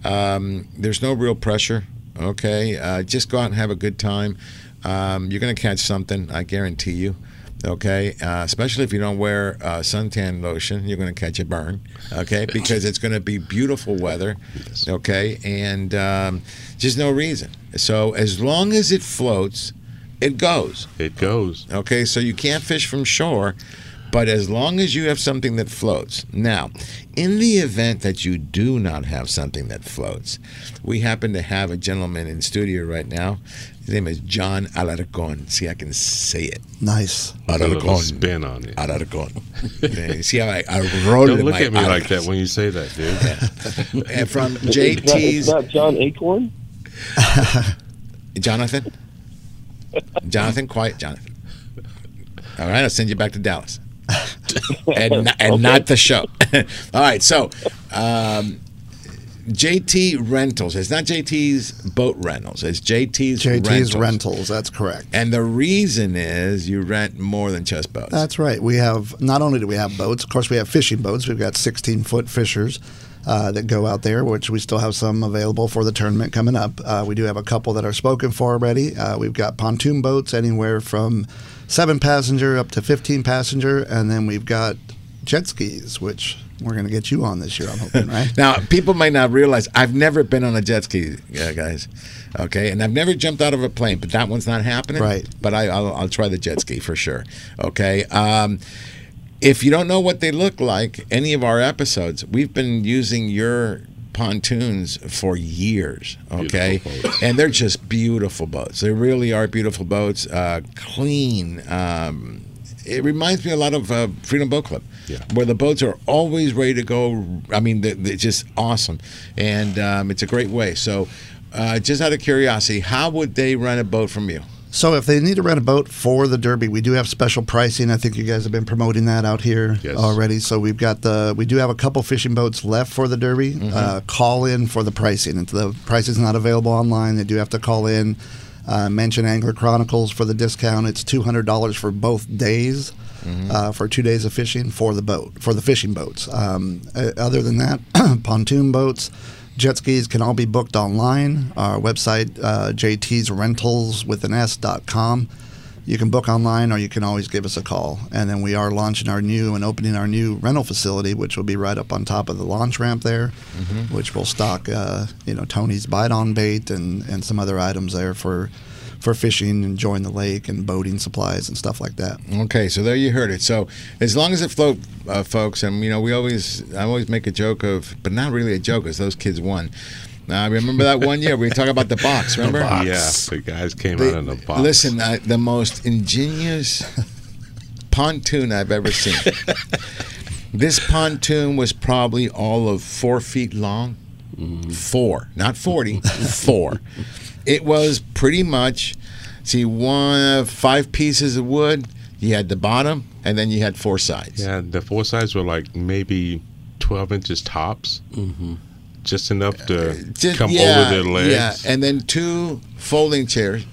Um, there's no real pressure, okay? Uh, just go out and have a good time. Um, you're going to catch something, I guarantee you, okay? Uh, especially if you don't wear uh, suntan lotion, you're going to catch a burn, okay? Because it's going to be beautiful weather, okay? And um, just no reason. So as long as it floats, it goes. It goes. Okay, so you can't fish from shore, but as long as you have something that floats. Now, in the event that you do not have something that floats, we happen to have a gentleman in studio right now. His name is John Alarcon. See, I can say it. Nice. Alarcon. A little spin on it. Alarcon. See how I, I roll it. Don't look at me like that when you say that, dude. And from J T's. Is that John Acorn? Jonathan? Jonathan, quiet, Jonathan. All right, I'll send you back to Dallas. and not, and okay. not the show. All right, so um, J T Rentals. It's not J T's Boat Rentals. It's J T's, J T's Rentals. J T's Rentals, that's correct. And the reason is you rent more than just boats. That's right. We have, not only do we have boats, of course we have fishing boats. We've got sixteen-foot fishers uh, that go out there, which we still have some available for the tournament coming up. Uh, we do have a couple that are spoken for already. Uh, we've got pontoon boats anywhere from seven passenger up to fifteen passenger, and then we've got jet skis, which we're going to get you on this year, I'm hoping, right? Now, people might not realize I've never been on a jet ski, guys, okay? And I've never jumped out of a plane, but that one's not happening. Right. But I, I'll, I'll try the jet ski for sure, okay? Um, if you don't know what they look like, any of our episodes, we've been using your pontoons for years, okay? And they're just beautiful boats. They really are beautiful boats, uh, clean. Um, it reminds me a lot of uh, Freedom Boat Club, yeah. where the boats are always ready to go. I mean, they're, they're just awesome. And um, it's a great way. So uh, just out of curiosity, how would they rent a boat from you? So if they need to rent a boat for the Derby, we do have special pricing. I think you guys have been promoting that out here yes. already. So we've got the we do have a couple fishing boats left for the Derby. Mm-hmm. Uh, call in for the pricing. If the price is not available online, they do have to call in. Uh, mention Angler Chronicles for the discount. It's two hundred dollars for both days, mm-hmm. uh, for two days of fishing for the boat for the fishing boats. Um, other than that, pontoon boats. Jet skis can all be booked online. Our website, uh, J T's Rentals with an S dot com. You can book online, or you can always give us a call. And then we are launching our new and opening our new rental facility, which will be right up on top of the launch ramp there, mm-hmm. which will stock, uh, you know, Tony's bite-on bait and, and some other items there for for fishing, enjoying the lake, and boating supplies and stuff like that. Okay, so there you heard it. So as long as it float, uh, folks, and, you know, we always, I always make a joke of, but not really a joke, because those kids won. Now, I remember that one year we were talking about the box, remember? The box. Yeah, the guys came they, out in the box. Listen, I, the most ingenious pontoon I've ever seen. This pontoon was probably all of four feet long. Mm. Four, not forty, four. It was pretty much, see, one five pieces of wood. You had the bottom, and then you had four sides. Yeah, the four sides were like maybe twelve inches tops, mm-hmm. just enough to uh, just, come yeah, over their legs. Yeah, and then two folding chairs.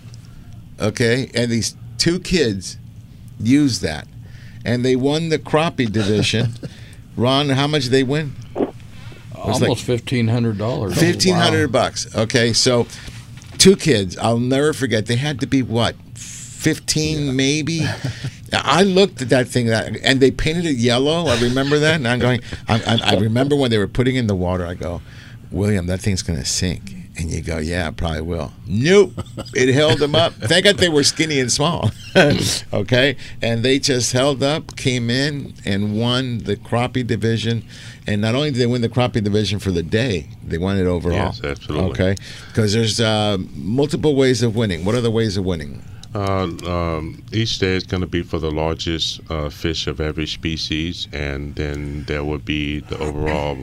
Okay, and these two kids used that, and they won the crappie division. Ron, how much did they win? was almost like fifteen hundred dollars. fifteen hundred dollars, wow. bucks. Okay, so two kids. I'll never forget. They had to be what? fifteen, yeah. maybe. I looked at that thing, that, and they painted it yellow. I remember that, and I'm going. I, I, I remember when they were putting in the water. I go, William, that thing's going to sink. And you go, yeah, it probably will. Nope. It held them up. Thank God they were skinny and small. Okay? And they just held up, came in, and won the crappie division. And not only did they win the crappie division for the day, they won it overall. Yes, absolutely. Okay? Because there's uh, multiple ways of winning. What are the ways of winning? Uh, um, each day is going to be for the largest uh, fish of every species, and then there will be the overall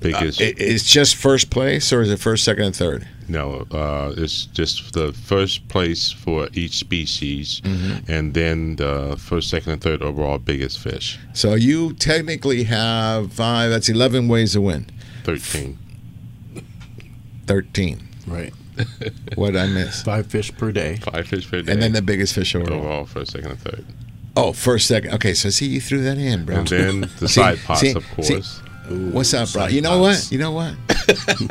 biggest. Uh, it's just first place, or is it first, second, and third? No, uh, it's just the first place for each species, mm-hmm. and then the first, second, and third overall biggest fish. So you technically have five, that's eleven ways to win. Thirteen. Thirteen. Right. What did I miss? Five fish per day. Five fish per day. And then the biggest fish overall. Overall, first, second, and third. Oh, first, second. Okay, so see, you threw that in, bro. And then the see, side pots, see, of course. See, Ooh, what's up, bro? You know pots. what? You know what?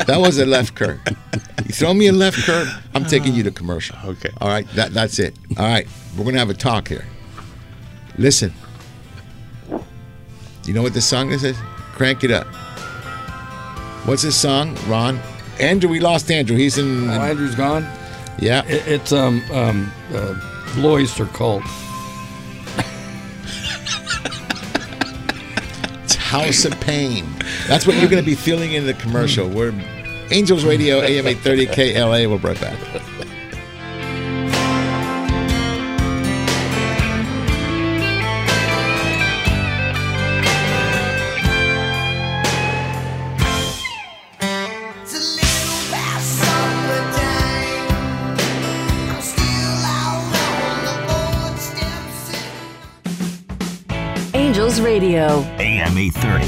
That was a left curve. You throw me a left curve, I'm taking you to commercial. Okay. All right, that, that's it. All right, we're going to have a talk here. Listen. You know what the song is? Crank It Up. What's this song, Ron? Andrew, we lost Andrew. He's in. Oh, Andrew's gone. Yeah, it, it's um um uh, Blue Oyster Cult. It's House of Pain. That's what you're going to be feeling in the commercial. We're Angels Radio, A M eight thirty K L A. We'll be right back. Radio. A M eight thirty.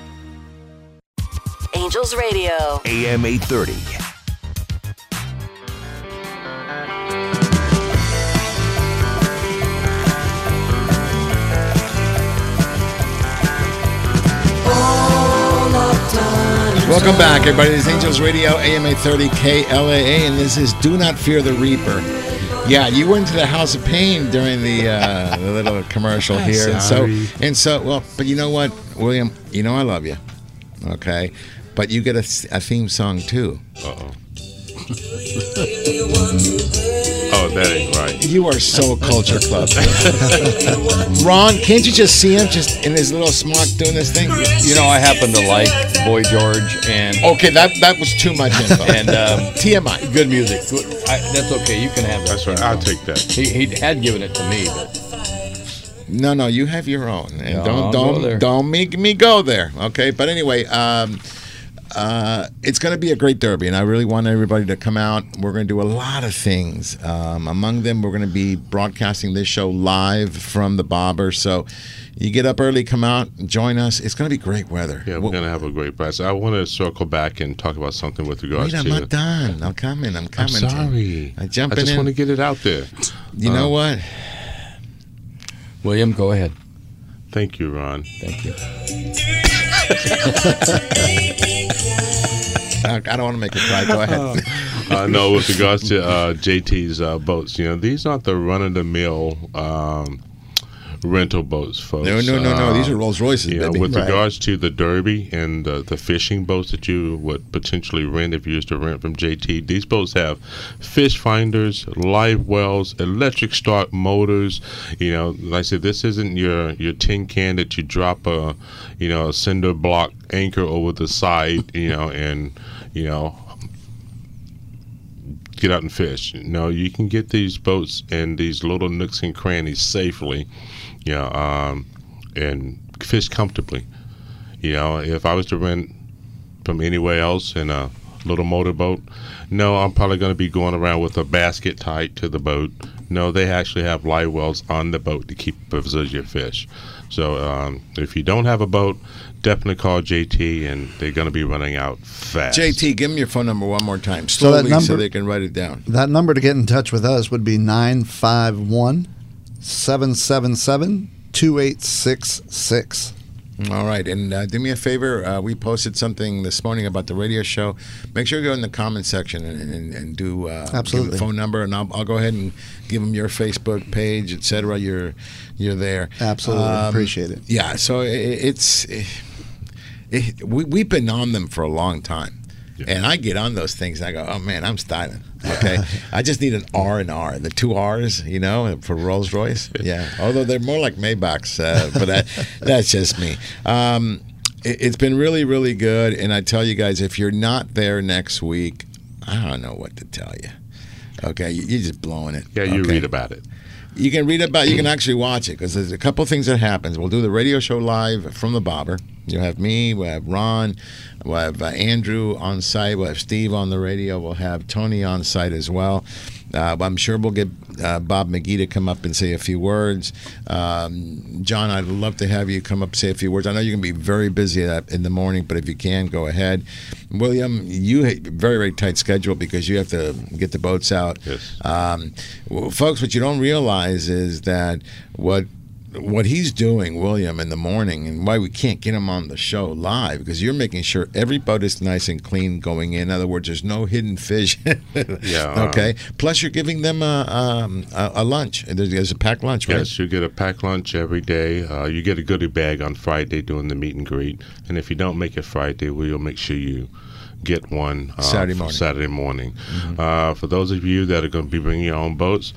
Angels Radio. A M eight thirty. Welcome back, everybody. This is Angels Radio, A M eight thirty, K L A A, and this is Do Not Fear the Reaper. Yeah, you went to the House of Pain during the, uh, the little commercial here. And so, and so, well, but you know what, William? You know I love you, okay? But you get a, a theme song, too. Uh-oh. Oh, that ain't right. You are so Culture Club. Ron, can't you just see him just in his little smock doing this thing? You know, I happen to like Boy George and... Okay, that that was too much info. And um, T M I. Good music. I, that's okay. You can have that. That's right. I'll take that. He, he had given it to me, but... No, no, you have your own, and no, don't don't don't make me go there. Okay, but anyway, um, Uh, it's going to be a great derby, and I really want everybody to come out. We're going to do a lot of things. Um, among them, we're going to be broadcasting this show live from the Bobber. So you get up early, come out, join us. It's going to be great weather. Yeah, we're well, going to have a great blast. I want to circle back and talk about something with regards wait, to... Wait, I'm not done. I'm coming. I'm coming. I'm sorry. I'm jumping in. I just in. want to get it out there. You um, know what? William, go ahead. Thank you, Ron. Thank you. I don't want to make it cry. Go ahead. uh, no, with regards to uh, J T's uh, boats, you know, these aren't the run-of-the-mill um, rental boats, folks. No, no, no, no. Uh, these are Rolls Royces. You know, with right. regards to the Derby and uh, the fishing boats that you would potentially rent if you used to rent from J T, these boats have fish finders, live wells, electric start motors. You know, like I said, this isn't your, your tin can that you drop a, you know, a cinder block anchor over the side, you know, and, you know, get out and fish. No, you can get these boats in these little nooks and crannies safely, you know, um, and fish comfortably. You know, if I was to rent from anywhere else in a little motorboat, no, I'm probably going to be going around with a basket tied to the boat. No, they actually have live wells on the boat to keep preserve your fish. So um, if you don't have a boat, definitely call J T, and they're going to be running out fast. J T, give them your phone number one more time, slowly, so, that number, so they can write it down. That number to get in touch with us would be nine five one, seven seven seven, two eight six six. All right, and uh, do me a favor. Uh, we posted something this morning about the radio show. Make sure you go in the comment section and, and, and do uh, absolutely phone number, and I'll, I'll go ahead and give them your Facebook page, et cetera. You're you're there. Absolutely, um, appreciate it. Yeah, so it, it's it, it, we we've been on them for a long time. And I get on those things, and I go, oh, man, I'm styling. Okay, I just need an R and R, the two R's, you know, for Rolls Royce. Yeah, although they're more like Maybachs, uh, but that, that's just me. Um, it, it's been really, really good, and I tell you guys, if you're not there next week, I don't know what to tell you. Okay, you, you're just blowing it. Yeah, you okay. read about it. You can read about you can actually watch it, because there's a couple things that happens. We'll do the radio show live from the Bobber. You'll have me, we'll have Ron, we'll have uh, Andrew on site, we'll have Steve on the radio, we'll have Tony on site as well. Uh, I'm sure we'll get uh, Bob McGee to come up and say a few words. Um, John, I'd love to have you come up and say a few words. I know you're going to be very busy in the morning, but if you can, go ahead. William, you have a very, very tight schedule because you have to get the boats out. Yes. Um, well, folks, what you don't realize is that what what he's doing, William, in the morning, and why we can't get him on the show live, because you're making sure every boat is nice and clean going in. In other words, there's no hidden fish. Yeah. Okay. Um, Plus, you're giving them a um, a, a lunch. There's a packed lunch, right? Yes, you get a packed lunch every day. Uh, you get a goodie bag on Friday during the meet and greet. And if you don't make it Friday, we'll make sure you get one uh, Saturday morning. Saturday morning. Mm-hmm. uh, for those of you that are going to be bringing your own boats,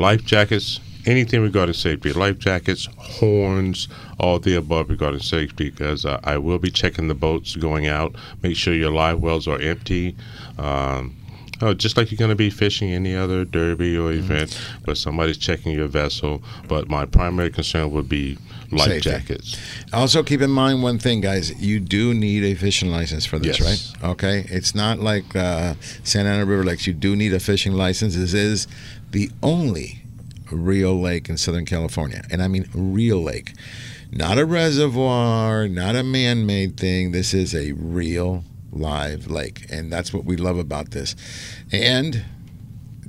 life jackets, anything regarding safety, life jackets, horns, all the above regarding safety, because uh, I will be checking the boats going out. Make sure your live wells are empty. Um, oh, just like you're going to be fishing any other derby or event, mm-hmm. where somebody's checking your vessel. But my primary concern would be life safety. Jackets. Also, keep in mind one thing, guys. You do need a fishing license for this, yes. right? Okay. It's not like uh, Santa Ana River Lakes. You do need a fishing license. This is the only real lake in Southern California, and I mean real lake, not a reservoir, not a man-made thing. This is a real live lake, and that's what we love about this. And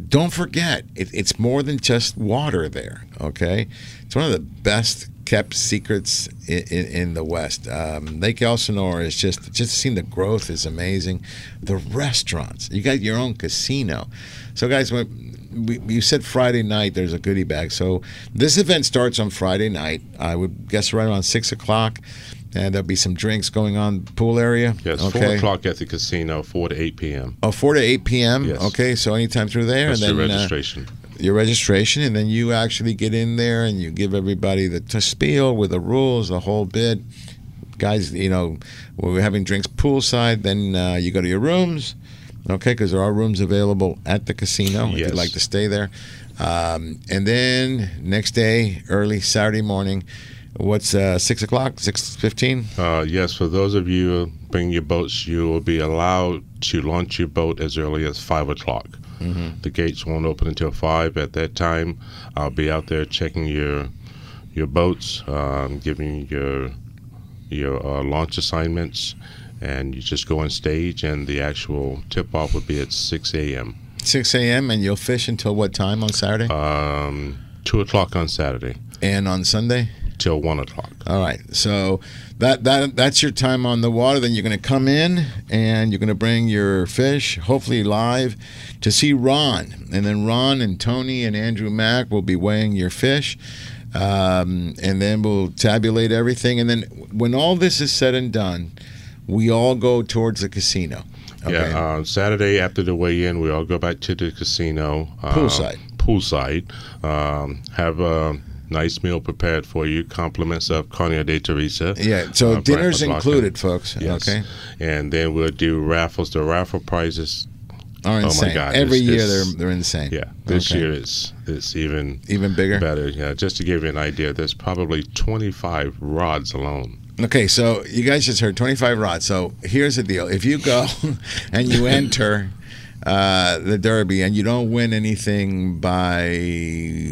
don't forget, it, it's more than just water there. Okay, it's one of the best kept secrets in, in, in the West. Um, Lake Elsinore is just just seeing the growth is amazing. The restaurants, you got your own casino. So guys, when We, you said Friday night, there's a goodie bag. So this event starts on Friday night. I would guess right around six o'clock. And there'll be some drinks going on in the pool area. Yes, okay. four o'clock at the casino, four to eight p m Oh, four to eight p m? Yes. Okay, so anytime through there. That's and then, your registration. Uh, your registration, and then you actually get in there and you give everybody the t- spiel with the rules, the whole bit. Guys, you know, we're having drinks poolside. Then uh, you go to your rooms. Okay, because there are rooms available at the casino if yes. you'd like to stay there. Um, and then next day, early Saturday morning, What's uh, six o'clock, six fifteen? Uh, yes, for those of you bringing your boats, you will be allowed to launch your boat as early as five o'clock. Mm-hmm. The gates won't open until five. At that time, I'll be out there checking your your boats, um, giving your, your uh, launch assignments, and you just go on stage, and the actual tip-off would be at six a.m. six a.m., and you'll fish until what time on Saturday? Um, two o'clock on Saturday. And on Sunday? Till one o'clock. All right. So that that that's your time on the water. Then you're going to come in, and you're going to bring your fish, hopefully live, to see Ron. And then Ron and Tony and Andrew Mack will be weighing your fish, um, and then we'll tabulate everything. And then when all this is said and done, we all go towards the casino. Okay? Yeah. Uh, Saturday after the weigh-in, we all go back to the casino. Uh, poolside. Poolside. Um, have a nice meal prepared for you. Compliments of Carne de Teresa. Yeah, so uh, dinner's included, folks. Yes. Okay. And then we'll do raffles. The raffle prizes are insane. Oh my God, every it's, year it's, they're they're insane. Yeah. This okay. year it's it's even even bigger. Better. Yeah. Just to give you an idea, there's probably twenty-five rods alone. Okay, so you guys just heard twenty-five rods. So here's the deal: if you go and you enter Uh, the Derby, and you don't win anything by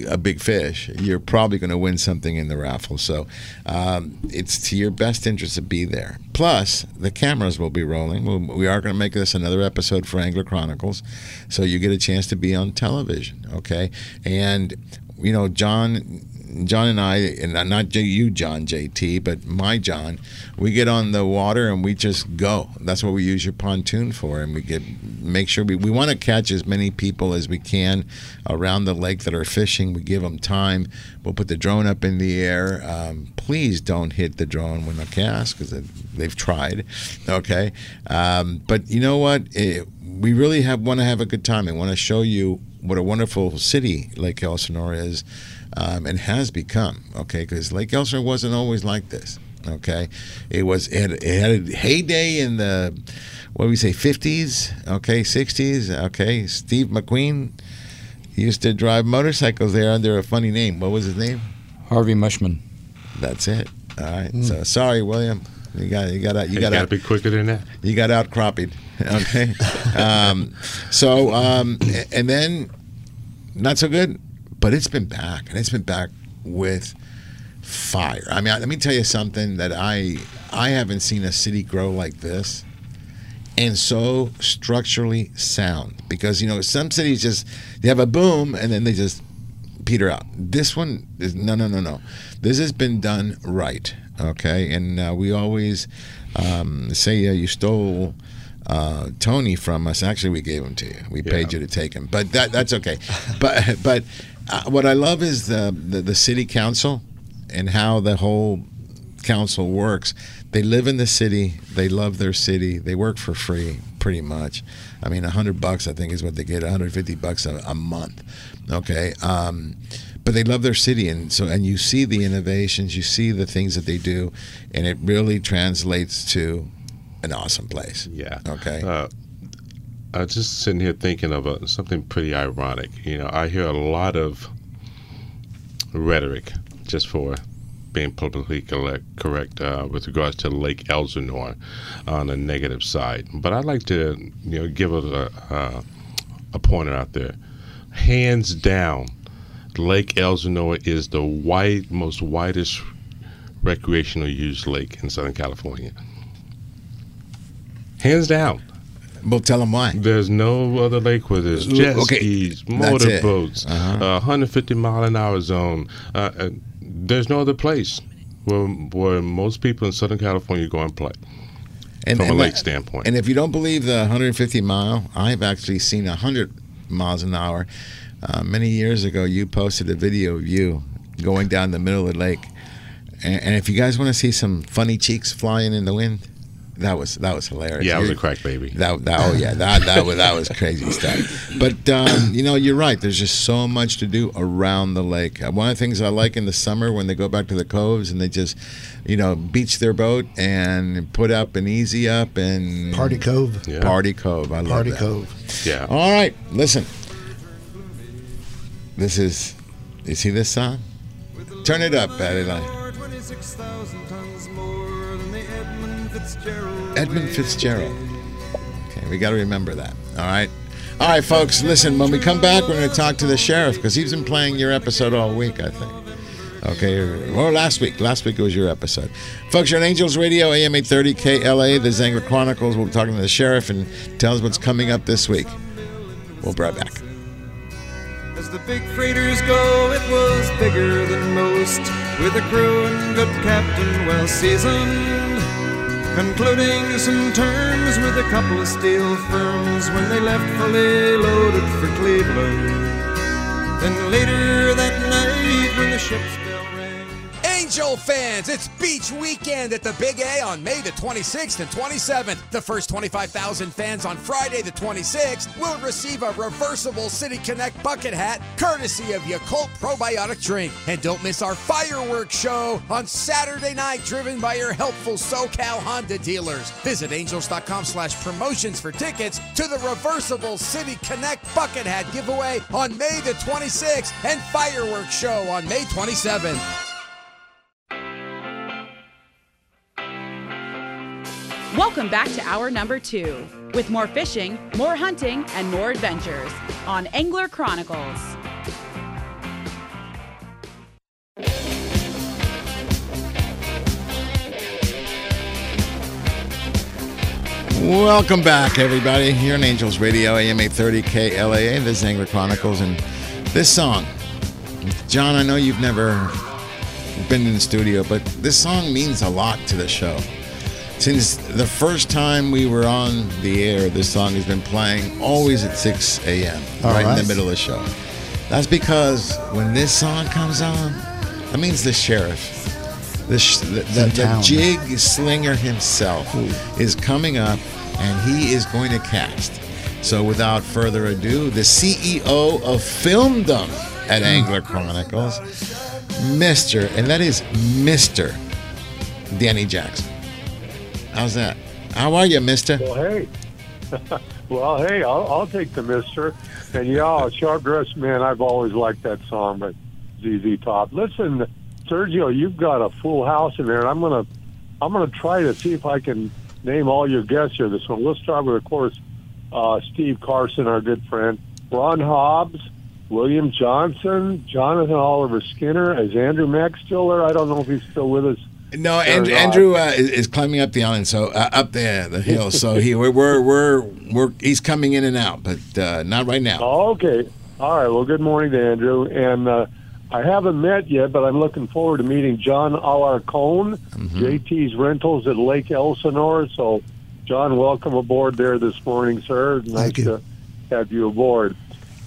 a big fish, you're probably going to win something in the raffle. So um, it's to your best interest to be there. Plus, the cameras will be rolling. We'll, we are going to make this another episode for Angler Chronicles, so you get a chance to be on television, okay? And, you know, John... John and I, and not you, John, J T, but my John, we get on the water and we just go. That's what we use your pontoon for, and we get make sure we, we want to catch as many people as we can around the lake that are fishing. We give them time. We'll put the drone up in the air. Um, please don't hit the drone when I cast, because they've tried, okay? Um, but you know what? It, we really have want to have a good time and want to show you what a wonderful city Lake Elsinore is. Um, and has become, okay, because Lake Elsinore wasn't always like this, okay? It was it had, it had a heyday in the, what do we say, fifties, okay, sixties, okay? Steve McQueen used to drive motorcycles there under a funny name. What was his name? Harvey Mushman. That's it. All right. Mm. So sorry, William. You got you got out. You got to be quicker than that. You got outcroppied, okay? um, so um, and then not so good. But it's been back, and it's been back with fire. I mean, let me tell you something that I I haven't seen a city grow like this, and so structurally sound. Because, you know, some cities just, they have a boom, and then they just peter out. This one is, no, no, no, no. This has been done right, okay? And uh, we always um, say uh, you stole... Uh, Tony from us. Actually, we gave him to you. We yeah. paid you to take him, but that that's okay. But but uh, what I love is the, the the city council and how the whole council works. They live in the city. They love their city. They work for free, pretty much. I mean, a hundred bucks I think is what they get. One hundred fifty bucks a, a month. Okay. Um, But they love their city, and so and you see the innovations. You see the things that they do, and it really translates to an awesome place. Yeah. Okay. Uh, I was just sitting here thinking of a, something pretty ironic. You know, I hear a lot of rhetoric, just for being politically correct, correct uh, with regards to Lake Elsinore on the negative side. But I'd like to, you know, give a, a, a pointer out there. Hands down, Lake Elsinore is the wide, most widest recreational use lake in Southern California. Hands down. We'll tell them why. There's no other lake where there's jet okay. skis, motorboats, uh-huh. uh, one hundred fifty mile an hour zone. Uh, uh, there's no other place where, where most people in Southern California go and play and, from and a lake that, standpoint. And if you don't believe the one hundred fifty mile, I've actually seen one hundred miles an hour. Uh, many years ago, you posted a video of you going down the middle of the lake. And, and if you guys want to see some funny cheeks flying in the wind, That was that was hilarious. Yeah, I was a crack baby. That, that oh yeah, that that was that was crazy stuff. But um, you know, you're right. There's just so much to do around the lake. One of the things I like in the summer when they go back to the coves and they just, you know, beach their boat and put up an easy up and Party Cove. Yeah. Party Cove. I love Party that. Cove. Yeah. All right, listen. This is, you see this song? Turn it up, Adeline. six thousand tons more than the Edmund Fitzgerald. Edmund Fitzgerald. Okay, we got to remember that. All right. All right, folks, listen, when we come back, we're going to talk to the sheriff, because he's been playing your episode all week, I think. Okay, well, last week. Last week was your episode. Folks, you're on Angels Radio, A M eight thirty, K L A, the Angler Chronicles. We'll be talking to the sheriff and tell us what's coming up this week. We'll be right back. As the big freighters go, it was bigger than most, with a crew and good captain well-seasoned. Concluding some terms with a couple of steel firms when they left fully loaded for Cleveland. Then later that night when the ship's bell rang. Angel fans, it's beach weekend at the Big A on May the twenty-sixth and twenty-seventh. The first twenty-five thousand fans on Friday the twenty-sixth will receive a reversible City Connect bucket hat courtesy of Yakult Probiotic Drink. And don't miss our fireworks show on Saturday night, driven by your helpful SoCal Honda dealers. Visit angels.com slash promotions for tickets to the reversible City Connect bucket hat giveaway on May the twenty-sixth and fireworks show on May twenty-seventh. Welcome back to hour number two, with more fishing, more hunting, and more adventures on Angler Chronicles. Welcome back, everybody. You're on Angels Radio, A M eight thirty, K L A A. This is Angler Chronicles, and this song, John, I know you've never been in the studio, but this song means a lot to the show. Since the first time we were on the air, this song has been playing always at six a m, right, right in the middle of the show. That's because when this song comes on, that means the sheriff, the, sh the, the, the jig slinger himself, ooh, is coming up, and he is going to cast. So without further ado, the C E O of Filmdom at Angler Chronicles, Mister, and that is Mister Danny Jackson. How's that? How are you, mister? Well, hey. well, hey, I'll, I'll take the mister. And, yeah, Sharp-Dressed Man, I've always liked that song, but Z Z Top. Listen, Sergio, you've got a full house in there, and I'm going to I'm gonna try to see if I can name all your guests here this one. We'll start with, of course, uh, Steve Carson, our good friend, Ron Hobbs, William Johnson, Jonathan Oliver Skinner. Is Andrew Mack still there? I don't know if he's still with us. No, and, Andrew uh, is, is climbing up the island, so uh, up there the hill. So he we're we're we're he's coming in and out, but uh, not right now. Oh, okay, all right. Well, good morning to Andrew, and uh, I haven't met yet, but I'm looking forward to meeting John Alarcon, mm-hmm. J T's Rentals at Lake Elsinore. So, John, welcome aboard there this morning, sir. Nice Thank you. to have you aboard.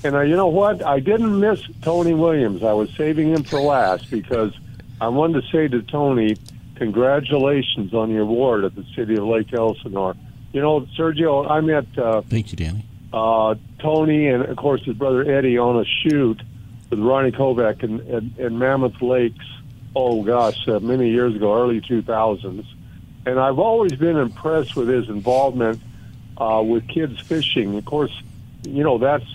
And uh, you know what? I didn't miss Tony Williams. I was saving him for last because I wanted to say to Tony, congratulations on the award at the City of Lake Elsinore. You know, Sergio, I met uh, Thank you, Danny. Uh, Tony and, of course, his brother Eddie on a shoot with Ronnie Kovac in, in, in Mammoth Lakes, oh, gosh, uh, many years ago, early two thousands. And I've always been impressed with his involvement uh, with kids fishing. Of course, you know, that's,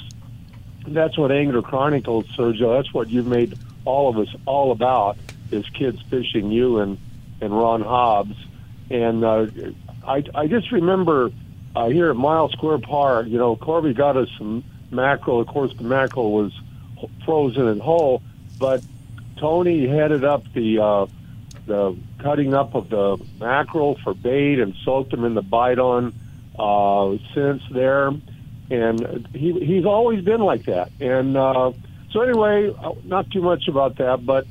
that's what Angler Chronicles, Sergio, that's what you've made all of us all about, is kids fishing, you and and Ron Hobbs. And uh, I, I just remember uh, here at Miles Square Park, you know, Corby got us some mackerel. Of course, the mackerel was frozen and whole, but Tony headed up the, uh, the cutting up of the mackerel for bait and soaked them in the Bite-On uh, since there. And he, he's always been like that. And uh, so anyway, not too much about that, but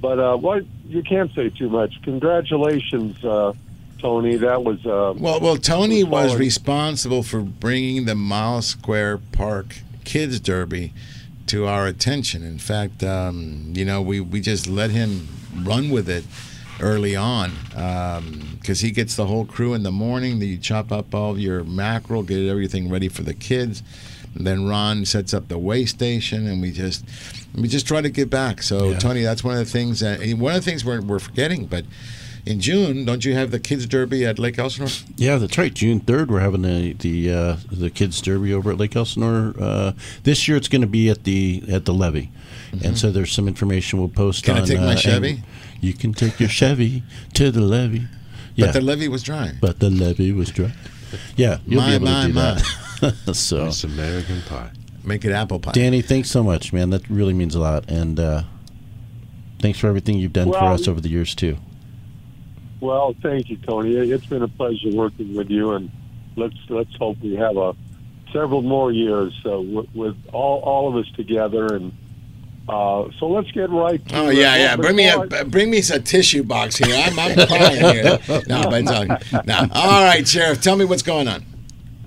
But uh, what you can't say too much. Congratulations, uh, Tony. That was uh, well. Well, Tony was, was responsible for bringing the Miles Square Park Kids Derby to our attention. In fact, um, you know, we we just let him run with it early on, because um, he gets the whole crew in the morning. You chop up all your mackerel, get everything ready for the kids. And then Ron sets up the weigh station, and we just we just try to get back. So yeah. Tony, that's one of the things that one of the things we're we're forgetting. But in June, don't you have the Kids Derby at Lake Elsinore? Yeah, that's right. June third, we're having the the, uh, the Kids Derby over at Lake Elsinore. Uh, this year, it's going to be at the at the levee. Mm-hmm. And so there's some information we'll post can on. Can I take my uh, Chevy? You can take your Chevy to the levee. Yeah. But the levee was dry. But the levee was dry. Yeah, you'll my, be able my, to do my. that. So it's American pie. Make it apple pie. Danny, thanks so much, man. That really means a lot. And uh, thanks for everything you've done well, for us over the years, too. Well, thank you, Tony. It's been a pleasure working with you, and let's let's hope we have a several more years uh, w with all all of us together. And uh, so let's get right to it. Oh yeah, yeah. Bring me a bring me a tissue box here. I'm I'm crying here. No, but it's no. All right, Sheriff. Tell me what's going on.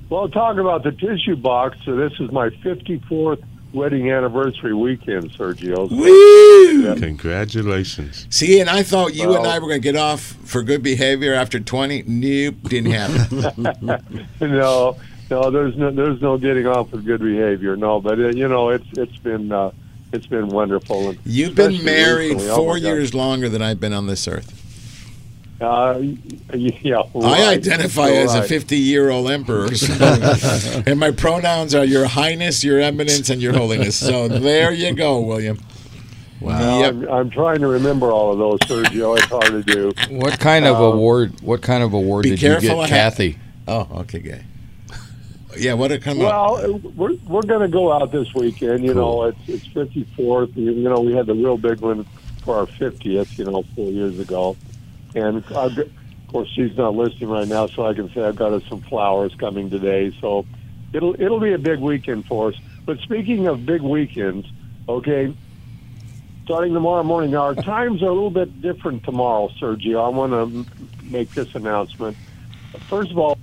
Well, talk about the tissue box. So this is my fifty-fourth wedding anniversary weekend, Sergio. Woo! Yeah. Congratulations. See, and I thought you well, and I were going to get off for good behavior after twenty. Nope, didn't happen. no, no, there's no, there's no getting off for good behavior. No, but uh, you know, it's it's been uh, it's been wonderful. And you've been married recently, four oh years longer than I've been on this earth. Uh, yeah, right. I identify You're as right. a fifty-year-old emperor, so, and my pronouns are Your Highness, Your Eminence, and Your Holiness. So there you go, William. Wow. Now, yep. I'm, I'm trying to remember all of those, Sergio. It's hard to do. What kind of um, award? What kind of award did you get, Kathy? Oh, okay, good. Yeah, what a come Well, up. we're we're going to go out this weekend. You cool. know, it's it's fifty-fourth. You, you know, we had the real big one for our fiftieth. You know, four years ago. And, I've, of course, she's not listening right now, so I can say I've got us some flowers coming today. So it'll it'll be a big weekend for us. But speaking of big weekends, okay, starting tomorrow morning, our times are a little bit different tomorrow, Sergio. I want to make this announcement. First of all,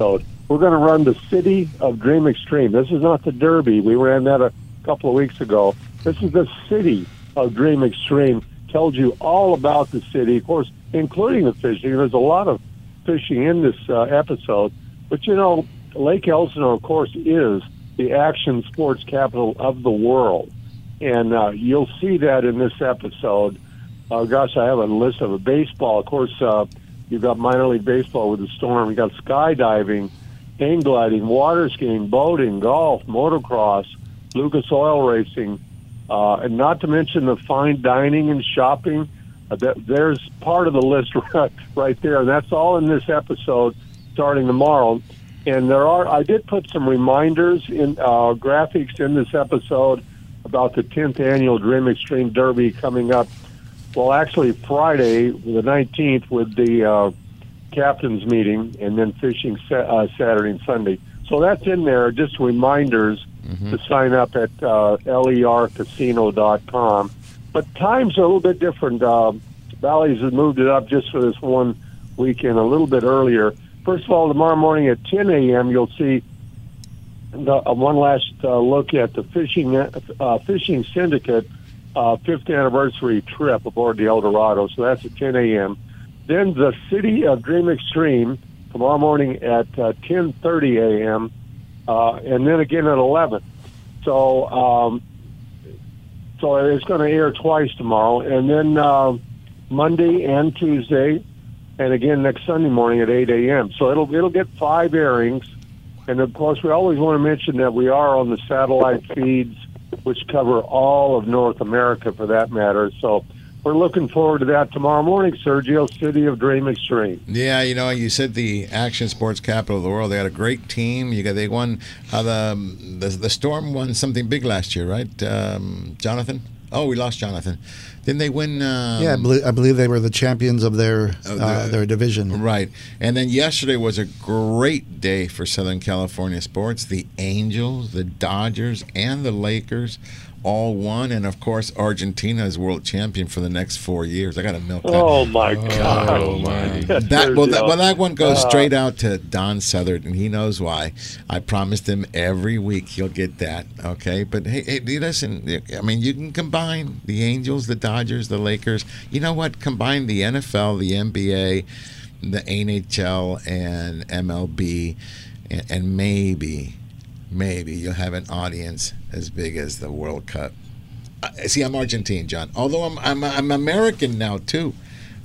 we're going to run the City of Dream Extreme. This is not the Derby. We ran that a couple of weeks ago. This is the City of Dream Extreme. Tells you all about the city, of course, including the fishing. There's a lot of fishing in this uh, episode. But, you know, Lake Elsinore, of course, is the action sports capital of the world. And uh, you'll see that in this episode. Oh, gosh, I have a list of a baseball. Of course, uh, you've got minor league baseball with the Storm. You've got skydiving, hang gliding, water skiing, boating, golf, motocross, Lucas Oil Racing, Uh, and not to mention the fine dining and shopping. Uh, that, there's part of the list right, right there. And that's all in this episode starting tomorrow. And there are, I did put some reminders in uh, graphics in this episode about the tenth annual Dream Extreme Derby coming up. Well, actually, Friday, the nineteenth, with the uh, captain's meeting, and then fishing sa uh, Saturday and Sunday. So that's in there, just reminders. Mm-hmm. To sign up at uh, L E R casino dot com. But times are a little bit different. Uh, Bally's has moved it up just for this one weekend a little bit earlier. First of all, tomorrow morning at ten A M you'll see the, uh, one last uh, look at the Fishing uh, Fishing Syndicate uh, fifth anniversary trip aboard the El Dorado. So that's at ten A M Then the City of Dream Extreme tomorrow morning at uh, ten thirty A M Uh, and then again at eleven. So um, so it's going to air twice tomorrow, and then uh, Monday and Tuesday, and again next Sunday morning at eight A M So it'll it'll get five airings. And, of course, we always want to mention that we are on the satellite feeds, which cover all of North America for that matter. So we're looking forward to that tomorrow morning, Sergio, City of Dream Extreme. Yeah, you know, you said the action sports capital of the world. They had a great team. You got they won uh, the, the the Storm won something big last year, right, um, Jonathan? Oh, we lost Jonathan. Didn't they win? Um, yeah, I believe, I believe they were the champions of their uh, uh, their division. Right. And then yesterday was a great day for Southern California sports. The Angels, the Dodgers, and the Lakers all won, and of course Argentina is world champion for the next four years. I got to milk that. Oh my God! Oh my. That, well, that, well, that one goes uh, straight out to Don Southard, and he knows why. I promised him every week he'll get that. Okay, but hey, hey, listen. I mean, you can combine the Angels, the Dodgers, the Lakers. You know what? Combine the N F L, the N B A, the N H L, and M L B, and, and maybe. Maybe you'll have an audience as big as the World Cup. Uh, see, I'm Argentine, John. Although I'm, I'm I'm American now too.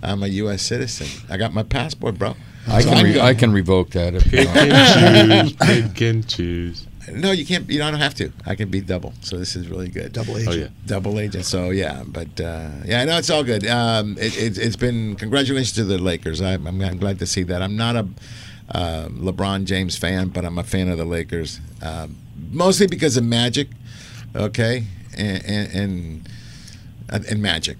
I'm a U S citizen. I got my passport, bro. I so can re I can revoke that if you want. Pick and choose. No, you can't. You don't have to. I can be double. So this is really good. Double agent. Oh, yeah. Double agent. So yeah, but uh, yeah, no, it's all good. Um, it, it, it's been congratulations to the Lakers. I, I'm, I'm glad to see that. I'm not a uh, LeBron James fan, but I'm a fan of the Lakers, uh, mostly because of Magic. Okay, and and and, and Magic.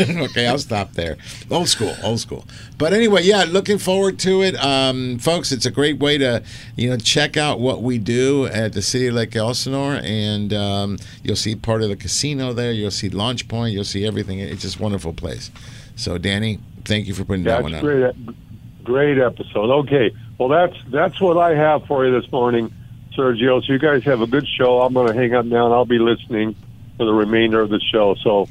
Okay, I'll stop there. Old school, old school. But anyway, yeah, looking forward to it. Um, folks, it's a great way to, you know, check out what we do at the city of Lake Elsinore. And um, you'll see part of the casino there. You'll see Launch Point. You'll see everything. It's just a wonderful place. So, Danny, thank you for putting that's that one on. Great, great episode. Okay. Well, that's, that's what I have for you this morning, Sergio. So you guys have a good show. I'm going to hang up now, and I'll be listening for the remainder of the show. So,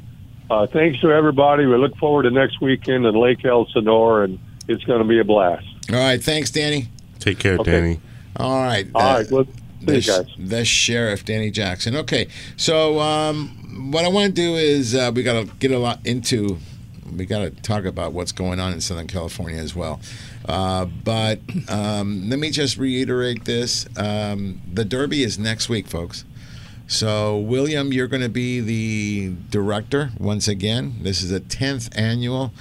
Uh, thanks to everybody. We look forward to next weekend in Lake Elsinore, and it's going to be a blast. All right. Thanks, Danny. Take care, okay. Danny. All right. All uh, right. Well, the, see you guys. The Sheriff, Danny Jackson. Okay. So um, what I want to do is uh, we got to get a lot into – we got to talk about what's going on in Southern California as well. Uh, but um, let me just reiterate this. Um, the Derby is next week, folks. So, William, you're going to be the director once again. This is the tenth annual.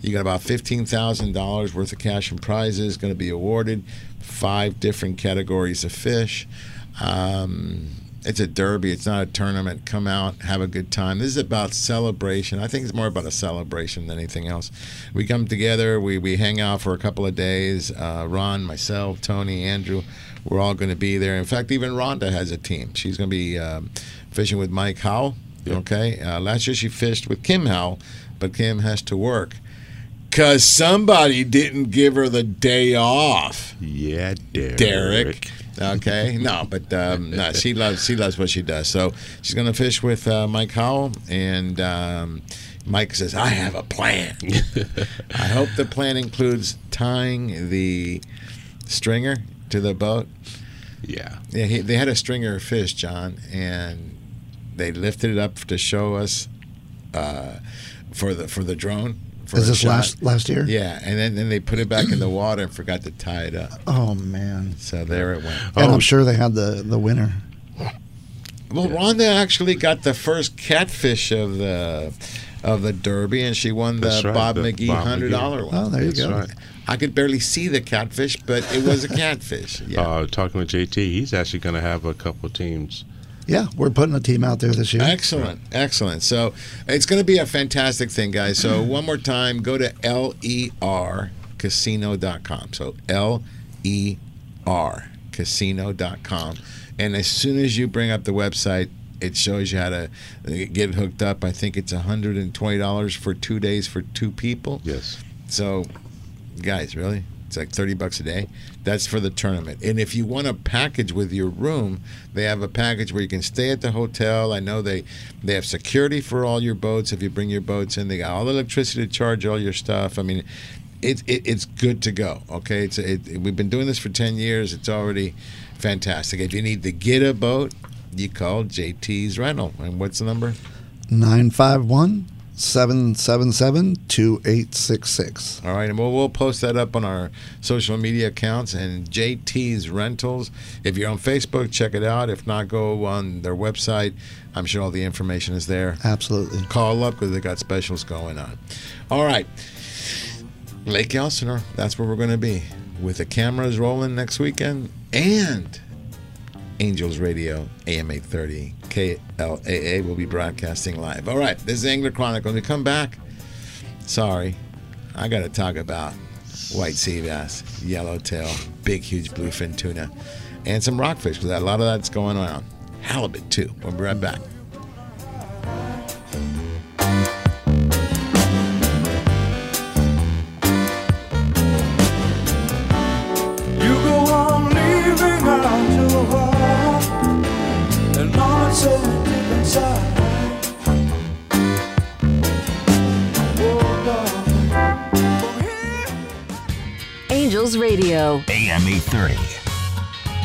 You got about fifteen thousand dollars worth of cash and prizes going to be awarded, five different categories of fish. Um, it's a derby. It's not a tournament. Come out, have a good time. This is about celebration. I think it's more about a celebration than anything else. We come together. We, we hang out for a couple of days. Uh, Ron, myself, Tony, Andrew. We're all going to be there. In fact, even Rhonda has a team. She's going to be um, fishing with Mike Howell. Yep. Okay. Uh, last year she fished with Kim Howell, but Kim has to work because somebody didn't give her the day off. Yeah, Derek. Derek. Okay. No, but um, no, she loves she loves what she does. So she's going to fish with uh, Mike Howell, and um, Mike says, "I have a plan." I hope the plan includes tying the stringer to the boat. Yeah. Yeah, he, they had a stringer of fish, John, and they lifted it up to show us uh, for the for the drone. For Is this shot. last last year? Yeah, and then, then they put it back in the water and forgot to tie it up. Oh man! So there it went. And oh. I'm sure they had the the winner. Well, yeah. Rhonda actually got the first catfish of the of the Derby, and she won the That's right, Bob the McGee Bob hundred dollar one. Oh, there you That's go. Right. I could barely see the catfish, but it was a catfish. Yeah. Uh, talking with J T, he's actually going to have a couple teams. Yeah, we're putting a team out there this year. Excellent, excellent. So it's going to be a fantastic thing, guys. So one more time, go to L E R casino dot com. So L E R casino dot com. And as soon as you bring up the website, it shows you how to get hooked up. I think it's one hundred twenty dollars for two days for two people. Yes. So... guys, really? It's like thirty bucks a day. That's for the tournament. And if you want a package with your room, they have a package where you can stay at the hotel. I know they, they have security for all your boats. If you bring your boats in, they got all the electricity to charge all your stuff. I mean, it, it, it's good to go, okay? It's it, it, we've been doing this for ten years. It's already fantastic. If you need to get a boat, you call J T's Rental. And what's the number? nine five one, seven seven seven, two eight six six. All right, and we'll, we'll post that up on our social media accounts and J T's Rentals. If you're on Facebook, check it out. If not, go on their website. I'm sure all the information is there. Absolutely. Call up because they got specials going on. All right, Lake Elsinore, that's where we're going to be with the cameras rolling next weekend and Angels Radio, A M eight thirty, K L A A will be broadcasting live. All right, this is Angler Chronicles. When we come back, sorry, I got to talk about white sea bass, yellowtail, big, huge bluefin tuna, and some rockfish because a lot of that's going on. Halibut, too. We'll be right back. Angels Radio, A M eight thirty.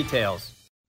Details.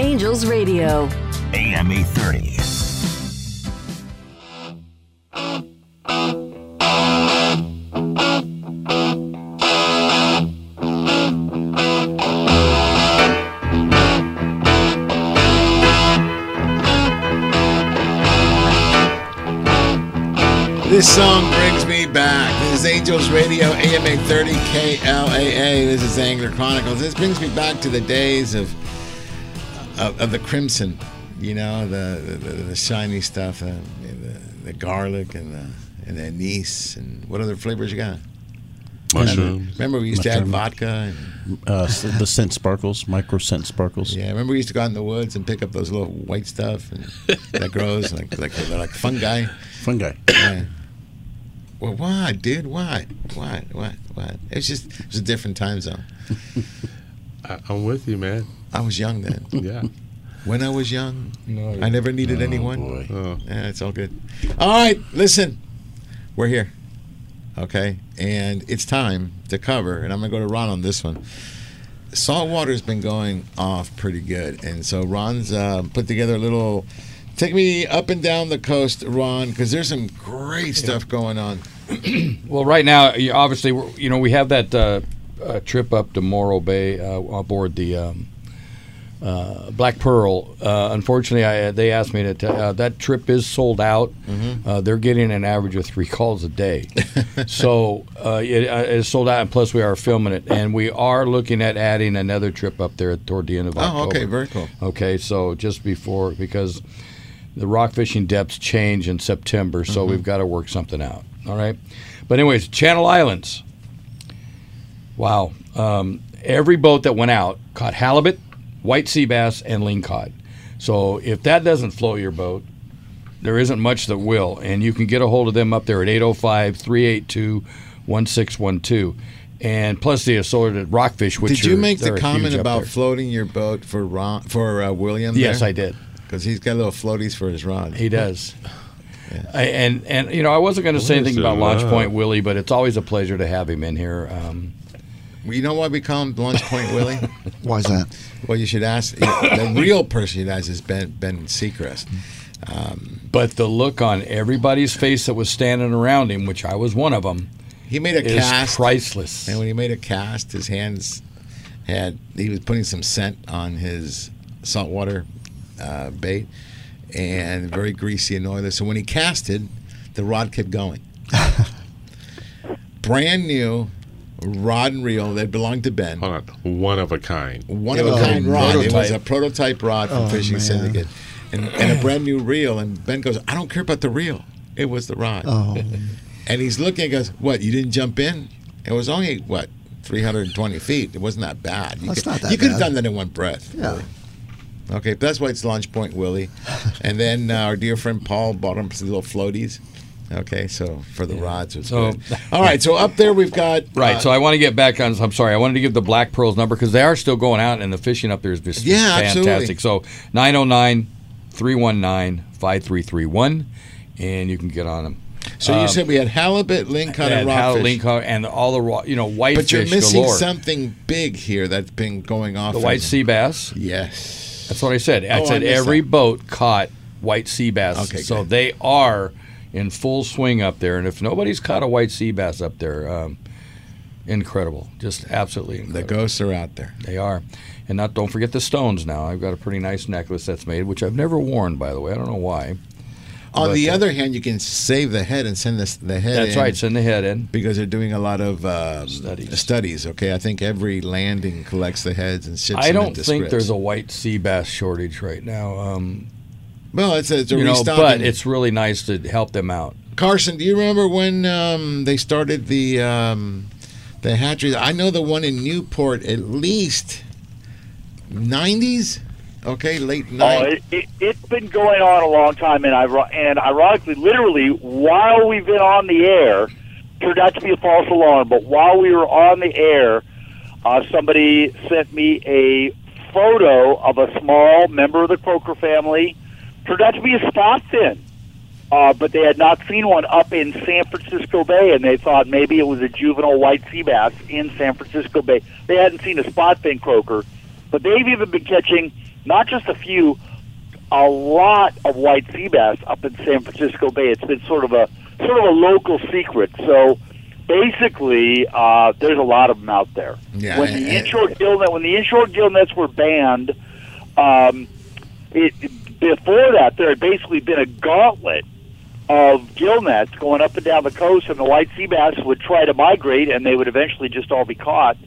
Angels Radio, A M eight thirty. This song brings me back. This is Angels Radio, A M eight thirty, K L A A. This is Angler Chronicles. This brings me back to the days of Of, of the crimson, you know, the the, the shiny stuff, uh, the the garlic and the and the anise, and what other flavors you got? Mushrooms. Remember we used Mushroom. to add vodka and uh, the scent sparkles, micro scent sparkles. Yeah, remember we used to go out in the woods and pick up those little white stuff and that grows like like they're like fungi. Fungi. Yeah. Well, why, dude? Why? Why? Why? Why? It's just it's a different time zone. I, I'm with you, man. I was young then. Yeah. When I was young, no, I never needed oh, anyone. Boy. Oh. Yeah, it's all good. All right, listen. We're here. Okay? And it's time to cover, and I'm going to go to Ron on this one. Saltwater's been going off pretty good. And so Ron's uh, put together a little, take me up and down the coast, Ron, because there's some great stuff going on. Well, right now, obviously, we're, you know, we have that uh, uh, trip up to Morro Bay uh, aboard the... Um, Uh, Black Pearl. Uh, unfortunately, I, they asked me to. T- uh, that trip is sold out. Mm-hmm. Uh, they're getting an average of three calls a day, so uh, it, it's sold out. And plus, we are filming it, and we are looking at adding another trip up there toward the end of October. Oh, okay, very cool. Okay, so just before, because the rock fishing depths change in September, so mm-hmm. we've got to work something out. All right, but anyways, Channel Islands. Wow, um, every boat that went out caught halibut, white sea bass, and ling cod. So if that doesn't float your boat, there isn't much that will. And you can get a hold of them up there at eight oh five, three eight two, one six one two. And plus the assorted rockfish, which did you are, make the comment about floating your boat for Ron, for uh, William there? Yes, I did. Because he's got little floaties for his rod. He does. Yeah. I, and, and, you know, I wasn't going to say anything about Launch Point Willie, but it's always a pleasure to have him in here. Um You know why we call him Launch Point Willie? Why is that? Well, you should ask. The real person you'd ask is Ben, Ben Seacrest. Um, but the look on everybody's face that was standing around him, which I was one of them, he made a is cast. Priceless. And when he made a cast, his hands had, he was putting some scent on his saltwater uh, bait, and very greasy and oily. So when he casted, the rod kept going. Brand new rod and reel that belonged to Ben. Hold on. One of a kind. One of a kind rod. Prototype. It was a prototype rod from oh, Fishing man. Syndicate. And, and a brand new reel. And Ben goes, I don't care about the reel. It was the rod. Oh. And he's looking and goes, what, you didn't jump in? It was only, what, three hundred twenty feet. It wasn't that bad. You that's could, not that You bad. could have done that in one breath. Yeah. Really. Okay, but that's why it's Launch Point Willie. And then uh, our dear friend Paul bought him some little floaties. Okay, so for the yeah. rods, it's so, good. All right, so up there we've got... Right, uh, so I want to get back on... I'm sorry, I wanted to give the Black Pearls number because they are still going out, and the fishing up there is just yeah, fantastic. Absolutely. So nine oh nine, three one nine, five three three one, and you can get on them. So um, you said we had halibut, lingcod, and rockfish. Halibut, and all the raw, you know, whitefish. But you're missing galore. Something big here that's been going off. The white sea bass. Yes. That's what I said. I oh, said I every that. boat caught white sea bass. Okay, so good. They are... in full swing up there, and if nobody's caught a white sea bass up there, um, incredible, just absolutely incredible. The ghosts are out there. They are. And not don't forget the stones now. I've got a pretty nice necklace that's made, which I've never worn, by the way. I don't know why. On but, the other uh, hand, you can save the head and send this, the head that's in. That's right, send the head in. Because they're doing a lot of uh, studies. studies, okay? I think every landing collects the heads and ships I them into scripts. I don't think there's a white sea bass shortage right now. Um, Well, it's a, it's a you know, but it's really nice to help them out. Carson, do you remember when um, they started the um, the hatchery? I know the one in Newport, at least nineties. Okay, late nineties. Oh, it, it, it's been going on a long time, and and ironically, literally, while we've been on the air, turned out to be a false alarm. But while we were on the air, uh, somebody sent me a photo of a small member of the Croker family. Turned out to be a spotfin, uh, but they had not seen one up in San Francisco Bay, and they thought maybe it was a juvenile white sea bass in San Francisco Bay. They hadn't seen a spotfin croaker, but they've even been catching not just a few, a lot of white sea bass up in San Francisco Bay. It's been sort of a sort of a local secret. So basically, uh, there's a lot of them out there. Yeah, when the inshore gill net, when the inshore gill nets were banned, um, it. Before that, there had basically been a gauntlet of gill nets going up and down the coast, and the white sea bass would try to migrate, and they would eventually just all be caught.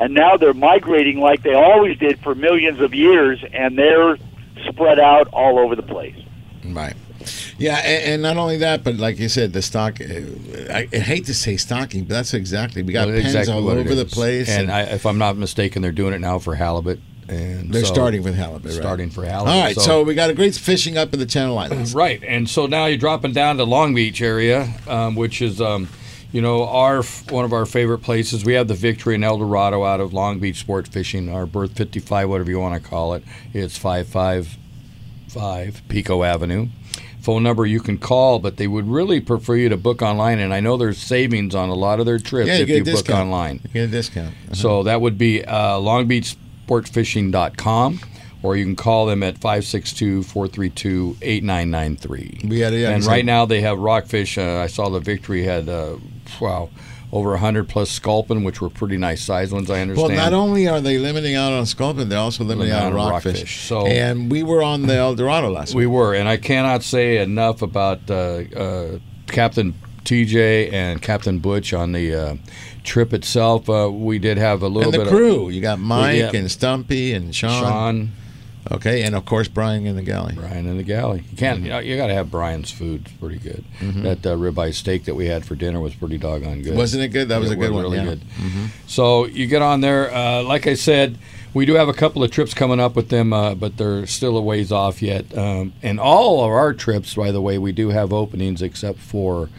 And now they're migrating like they always did for millions of years, and they're spread out all over the place. Right. Yeah, and, and not only that, but like you said, the stock, I, I hate to say stocking, but that's exactly, we got well, pens exactly all over the place. And, and I, if I'm not mistaken, they're doing it now for halibut. And They're so, starting with halibut, right? Starting for halibut. All right, so, so we got a great fishing up in the Channel Islands. Right, and so now you're dropping down to Long Beach area, um, which is, um, you know, our one of our favorite places. We have the Victory and El Dorado out of Long Beach Sport Fishing, our berth fifty-five, whatever you want to call it. It's five five five Pico Avenue. Phone number you can call, but they would really prefer you to book online, and I know there's savings on a lot of their trips yeah, you if get you a book discount. online. You get a discount. Uh-huh. So that would be uh, Long Beach Sportfishing dot com, or you can call them at five six two, four three two, eight nine nine three. We had, yeah, and right now they have rockfish. Uh, I saw the Victory had, uh, wow, over one hundred plus sculpin, which were pretty nice size ones, I understand. Well, not only are they limiting out on sculpin, they're also limiting out on rockfish. rockfish. So, and we were on the El Dorado last week. We were, and I cannot say enough about uh, uh, Captain T J and Captain Butch on the uh, trip itself. Uh, we did have a little bit of... And the crew. Of, you got Mike yeah. and Stumpy and Sean. Sean. Okay, and of course Brian in the galley. Brian in the galley. You can't. Mm-hmm. You know, you got to have Brian's food. It's pretty good. Mm-hmm. That uh, ribeye steak that we had for dinner was pretty doggone good. Wasn't it good? That was it a good was one. Really yeah. good. Mm-hmm. So you get on there. Uh, like I said, we do have a couple of trips coming up with them, uh, but they're still a ways off yet. Um, and all of our trips, by the way, we do have openings except for...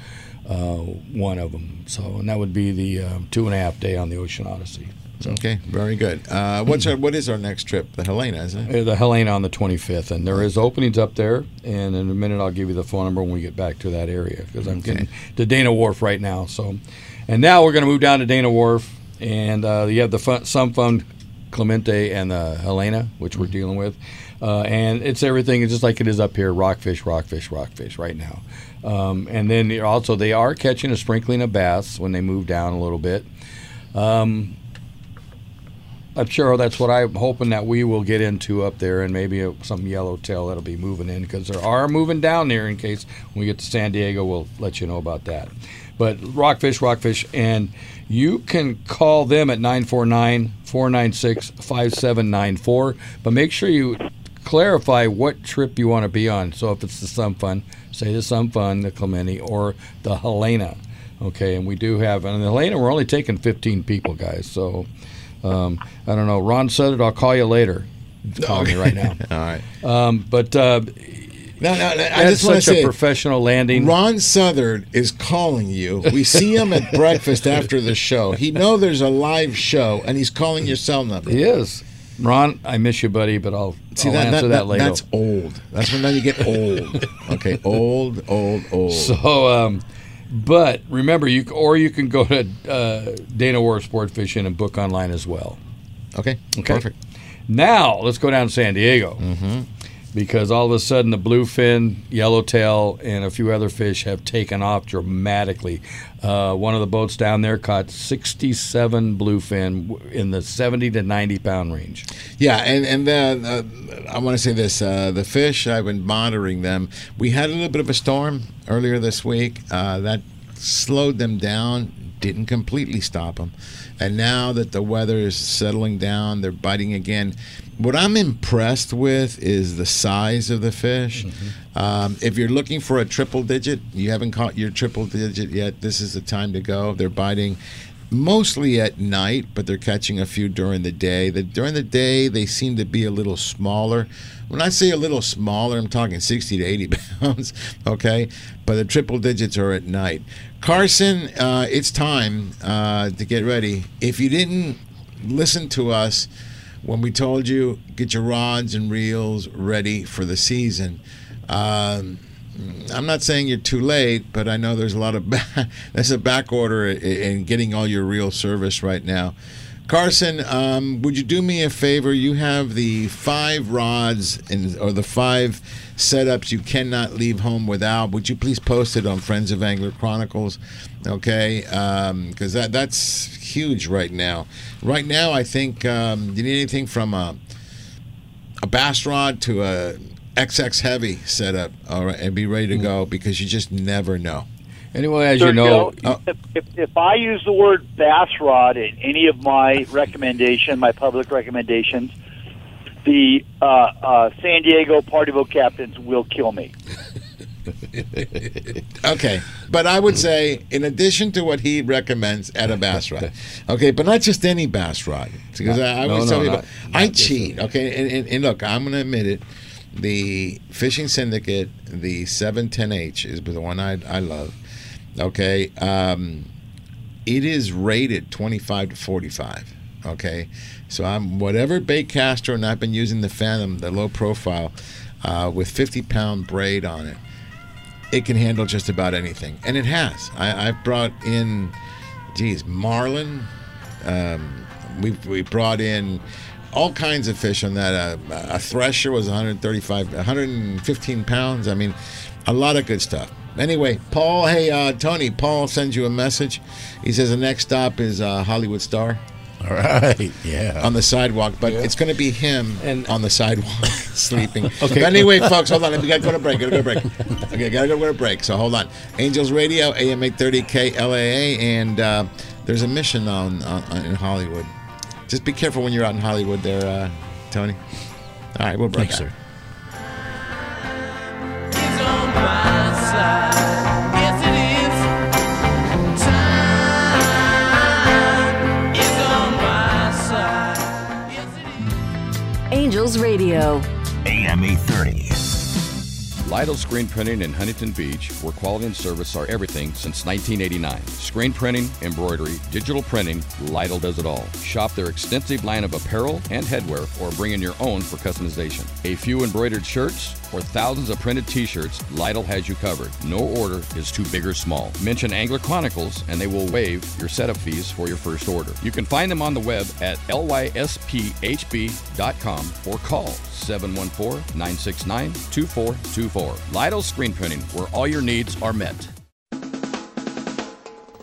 Uh, one of them. So, and that would be the um, two and a half day on the Ocean Odyssey. So. Okay, very good. Uh, what's our, what is our next trip? The Helena, isn't it? The Helena on the twenty-fifth, and there is openings up there. And in a minute, I'll give you the phone number when we get back to that area because I'm okay. getting to Dana Wharf right now. So, and now we're going to move down to Dana Wharf, and uh, you have the fun, Some Fun Clemente and the Helena, which we're dealing with, uh, and it's everything. It's just like it is up here: rockfish, rockfish, rockfish. Right now. Um, and then also they are catching a sprinkling of bass when they move down a little bit. Um, I'm sure that's what I'm hoping that we will get into up there, and maybe a, some yellowtail that'll be moving in because there are moving down there. In case when we get to San Diego, we'll let you know about that. But rockfish, rockfish, and you can call them at nine four nine, four nine six, five seven nine four. But make sure you clarify what trip you want to be on. So if it's the Some Fun, say the Some Fun, the Clemente, or the Helena. Okay, and we do have, and the Helena, we're only taking fifteen people, guys. So um, I don't know. Ron said it. I'll call you later. Call okay. me right now. All right. Um, but uh, No, no, no. I just want to say, that's such a professional landing. Ron Southard is calling you. We see him at breakfast after the show. He knows there's a live show, and he's calling your cell number. He is. Ron, I miss you, buddy, but I'll, see, I'll that, answer that, that, that later. That's old. That's when now you get old. Okay, old, old, old. So, um, but remember, you or you can go to uh, Dana Wharf Sportfishing and book online as well. Okay, okay, perfect. Now, let's go down to San Diego. Mm-hmm. Because all of a sudden the bluefin, yellowtail, and a few other fish have taken off dramatically. Uh, one of the boats down there caught sixty-seven bluefin in the seventy to ninety pound range. Yeah, and, and then uh, I want to say this. Uh, the fish, I've been monitoring them. We had a little bit of a storm earlier this week. Uh, that slowed them down, didn't completely stop them. And now that the weather is settling down, they're biting again. What I'm impressed with is the size of the fish. Mm-hmm. Um, if you're looking for a triple digit, you haven't caught your triple digit yet, this is the time to go. They're biting mostly at night, but they're catching a few during the day. The, during the day, they seem to be a little smaller. When I say a little smaller, I'm talking sixty to eighty pounds, okay? But the triple digits are at night. Carson, uh, it's time uh, to get ready. If you didn't listen to us when we told you, get your rods and reels ready for the season. Um, I'm not saying you're too late, but I know there's a lot of back, that's a back order in getting all your reel service right now. Carson, um, would you do me a favor? You have the five rods and or the five setups you cannot leave home without. Would you please post it on Friends of Angler Chronicles? Okay, because um, that that's huge right now. Right now, I think um, you need anything from a a bass rod to a X X heavy setup. All right, and be ready to go because you just never know. Anyway, as Sir, you know, you know oh. if, if, if I use the word bass rod in any of my recommendation, my public recommendations, the uh, uh, San Diego party boat captains will kill me. Okay, but I would say, in addition to what he recommends, add a bass rod. Okay, but not just any bass rod, because not, I, I no, always no, tell people, not, I not cheat. Different. Okay, and, and, and look, I'm going to admit it. The Fishing Syndicate, the seven ten H is the one I I love. Okay, um, it is rated twenty-five to forty-five. Okay, so I'm whatever bait caster, and I've been using the Phantom, the low profile, uh, with fifty pound braid on it. It can handle just about anything, and it has. I, I've brought in, geez, marlin. Um, we we brought in all kinds of fish on that. Uh, a thresher was one thirty-five, one fifteen pounds. I mean, a lot of good stuff. Anyway, Paul, hey, uh, Tony, Paul sends you a message. He says the next stop is uh, Hollywood Star. All right, yeah. On the sidewalk, but yeah. It's going to be him and, on the sidewalk sleeping. Okay. But anyway, folks, hold on. We got to go to break. Got to go to break. Okay, got to go to break. So hold on. Angels Radio, A M eight thirty K L A A, and uh, there's a mission on, on, on in Hollywood. Just be careful when you're out in Hollywood there, uh, Tony. All right, we'll break. Thanks, sir. Angels Radio, A M eight thirty. Lytle Screen Printing in Huntington Beach, where quality and service are everything since nineteen eighty-nine. Screen printing, embroidery, digital printing, Lytle does it all. Shop their extensive line of apparel and headwear or bring in your own for customization. A few embroidered shirts or thousands of printed t-shirts, Lytle has you covered. No order is too big or small. Mention Angler Chronicles and they will waive your setup fees for your first order. You can find them on the web at L Y S P H B dot com or call seven one four, nine six nine, two four two four. Lytle Screen Printing, where all your needs are met.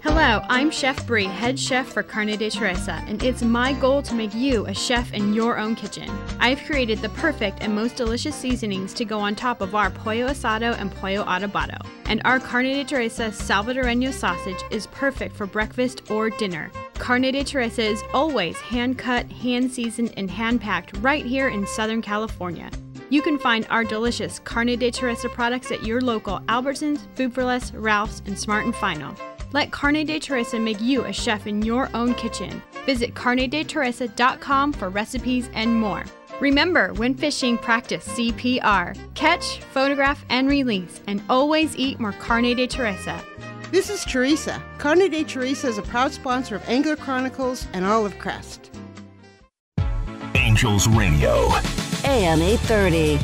Hello, I'm Chef Bree, head chef for Carne de Teresa, and it's my goal to make you a chef in your own kitchen. I've created the perfect and most delicious seasonings to go on top of our pollo asado and pollo adobado. And our Carne de Teresa salvadoreño sausage is perfect for breakfast or dinner. Carne de Teresa is always hand-cut, hand-seasoned, and hand-packed right here in Southern California. You can find our delicious Carne de Teresa products at your local Albertsons, Food for Less, Ralph's, and Smart and Final. Let Carne de Teresa make you a chef in your own kitchen. Visit carne de teresa dot com for recipes and more. Remember, when fishing, practice C P R. Catch, photograph, and release, and always eat more Carne de Teresa. This is Teresa. Carne de Teresa is a proud sponsor of Angler Chronicles and Olive Crest. Angels Radio. A M eight thirty.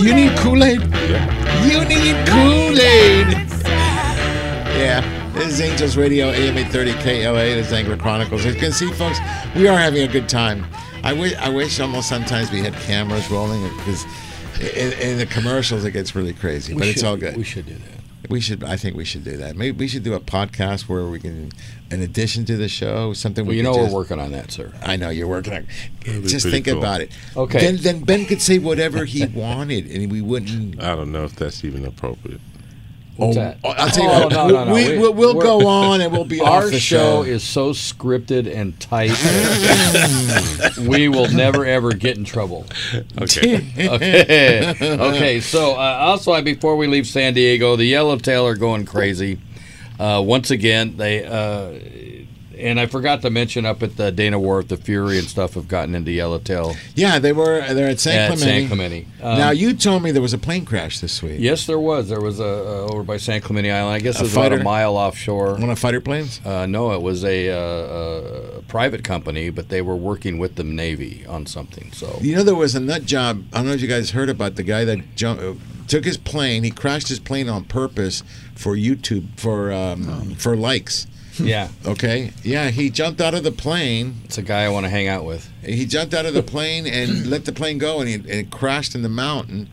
You need Kool-Aid? Yeah. You need Kool-Aid! Yeah. This is Angels Radio, A M eight thirty K L A. This is Angler Chronicles. As you can see, folks, we are having a good time. I wish, I wish almost sometimes we had cameras rolling, because in, in the commercials it gets really crazy, we but should, it's all good. We should do that. We should. I think we should do that. Maybe we should do a podcast where we can, in addition to the show, something well, we you know just, we're working on that, sir. I know you're working on it. Just think cool. about it. Okay. Then, then Ben could say whatever he wanted, and we wouldn't. I don't know if that's even appropriate. What's oh, that? I'll tell you oh, what. No, no, no. We, we, we'll we'll go on, and we'll be our off the show. Our show is so scripted and tight, and we will never, ever get in trouble. Okay. okay. Okay, so uh, also, before we leave San Diego, the yellowtail are going crazy. Uh, once again, they uh, and I forgot to mention up at the Dana Wharf, the Fury and stuff have gotten into yellowtail. Yeah, they were. They're at San at Clemente. San Clemente. Um, now you told me there was a plane crash this week. Yes, there was. There was a uh, over by San Clemente Island. I guess it was about a mile offshore. One of fighter planes? Uh, no, it was a, uh, a private company, but they were working with the Navy on something. So you know, there was a nut job. I don't know if you guys heard about the guy that jumped. Uh, Took his plane. He crashed his plane on purpose for YouTube, for um, um, for likes. Yeah. Okay. Yeah. He jumped out of the plane. It's a guy I want to hang out with. He jumped out of the plane and let the plane go, and, he, and it crashed in the mountain.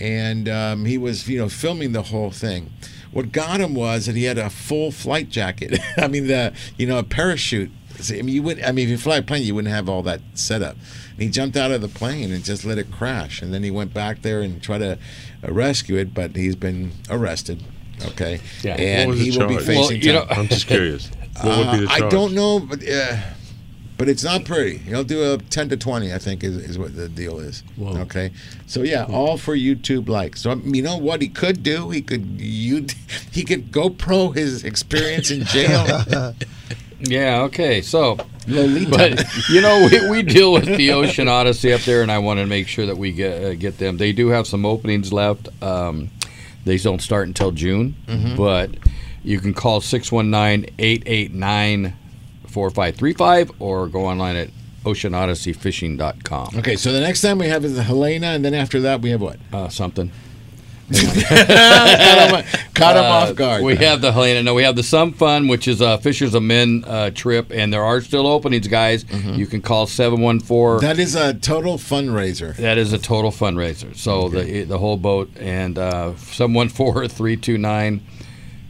And um, he was, you know, filming the whole thing. What got him was that he had a full flight jacket. I mean, the you know, a parachute. I mean, you would. I mean, if you fly a plane, you wouldn't have all that set up. And he jumped out of the plane and just let it crash, and then he went back there and tried to uh, rescue it, but he's been arrested. Okay, yeah. And he will be facing. Well, you know, I'm just curious. What uh, would be the charge? I don't know, but, uh, but it's not pretty. He'll do a ten to twenty. I think is, is what the deal is. Whoa. Okay, so yeah, Whoa. all for YouTube likes. So you know what he could do? He could you he could GoPro his experience in jail. Yeah, okay, so, Lolita. But, you know, we, we deal with the Ocean Odyssey up there, and I want to make sure that we get uh, get them. They do have some openings left. Um, they don't start until June, mm-hmm. but you can call six one nine, eight eight nine, four five three five or go online at ocean odyssey fishing dot com. Okay, so the next time we have is the Helena, and then after that we have what? Uh, something. Caught him uh, off guard. We have the Helena. No, we have the Some Fun, which is a Fishers of Men uh, trip, and there are still openings, guys. Mm-hmm. You can call seven one four. That is a total fundraiser. That is a total fundraiser. So okay. the the whole boat, and uh, seven one four, three two nine,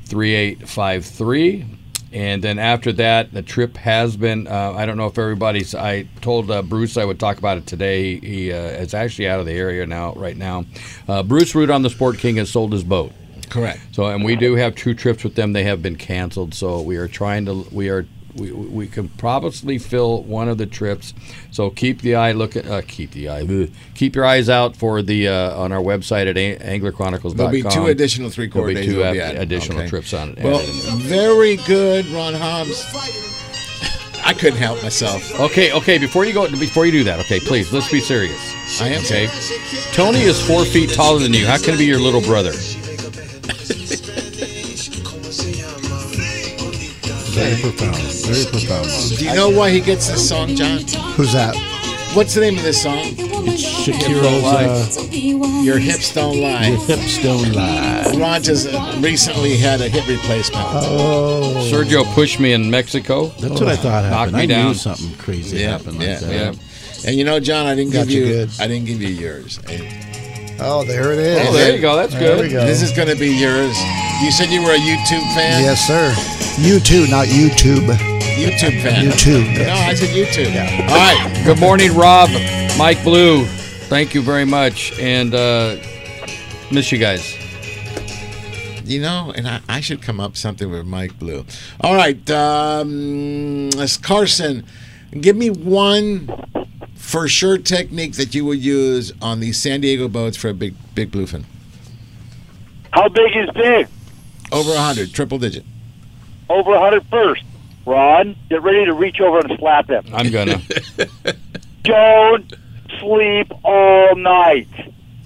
three eight five three. And then after that, the trip has been, uh, I don't know if everybody's, I told uh, Bruce I would talk about it today. He, he uh, is actually out of the area now, right now. Uh, Bruce Root on the Sport King has sold his boat. Correct. So, and we do have two trips with them. They have been canceled. So we are trying to, we are, we, we can probably fill one of the trips. So keep the eye, look at, uh, keep the eye, bleh. keep your eyes out for the, uh, on our website at angler chronicles dot com. There'll be two additional three quarter days. There'll be two ab- additional okay. trips on it. Well, very good, Ron Hobbs. I couldn't help myself. Okay, okay, before you go, before you do that, okay, please, let's be serious. I am. Okay. Tony is four feet taller than you. How can he be your little brother? Very profound. Very profound. Do you know why he gets this song, John? Who's that? What's the name of this song? It's Shakiro's uh, Your Hips Don't Lie. Your Hips Don't Lie. Rogers recently had a hip replacement. Oh. Sergio pushed me in Mexico. That's what I thought happened. Knocked me down. I knew something crazy yeah, happened like yeah, that. Yeah. And you know, John, I didn't give you, you I didn't give you yours. Oh, there it is. Oh, there you go. That's there good. We go. This is going to be yours. You said you were a YouTube fan? Yes, sir. You too, not YouTube. YouTube fan. YouTube. No, I said YouTube. Yeah. All right. Good morning, Rob, Mike Blue. Thank you very much. And uh, miss you guys. You know, and I, I should come up something with Mike Blue. All right. Um, Carson, give me one for sure technique that you would use on these San Diego boats for a big big bluefin? How big is big? Over one hundred, triple digit. Over one hundred first. Ron, get ready to reach over and slap him. I'm gonna. Don't sleep all night.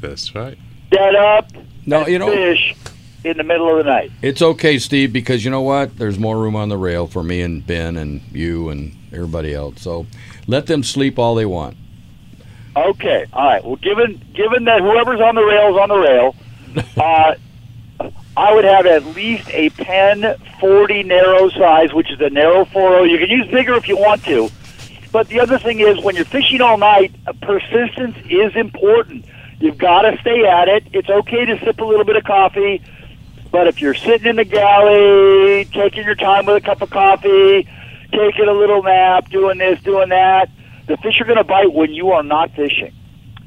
That's right. Get up no, and you know, fish in the middle of the night. It's okay, Steve, because you know what? There's more room on the rail for me and Ben and you and everybody else. So let them sleep all they want. Okay. All right. Well, given given that whoever's on the rail is on the rail, uh, I would have at least a pen forty narrow size, which is a narrow four oh. You can use bigger if you want to. But the other thing is, when you're fishing all night, persistence is important. You've got to stay at it. It's okay to sip a little bit of coffee, but if you're sitting in the galley, taking your time with a cup of coffee, taking a little nap, doing this, doing that, the fish are going to bite when you are not fishing.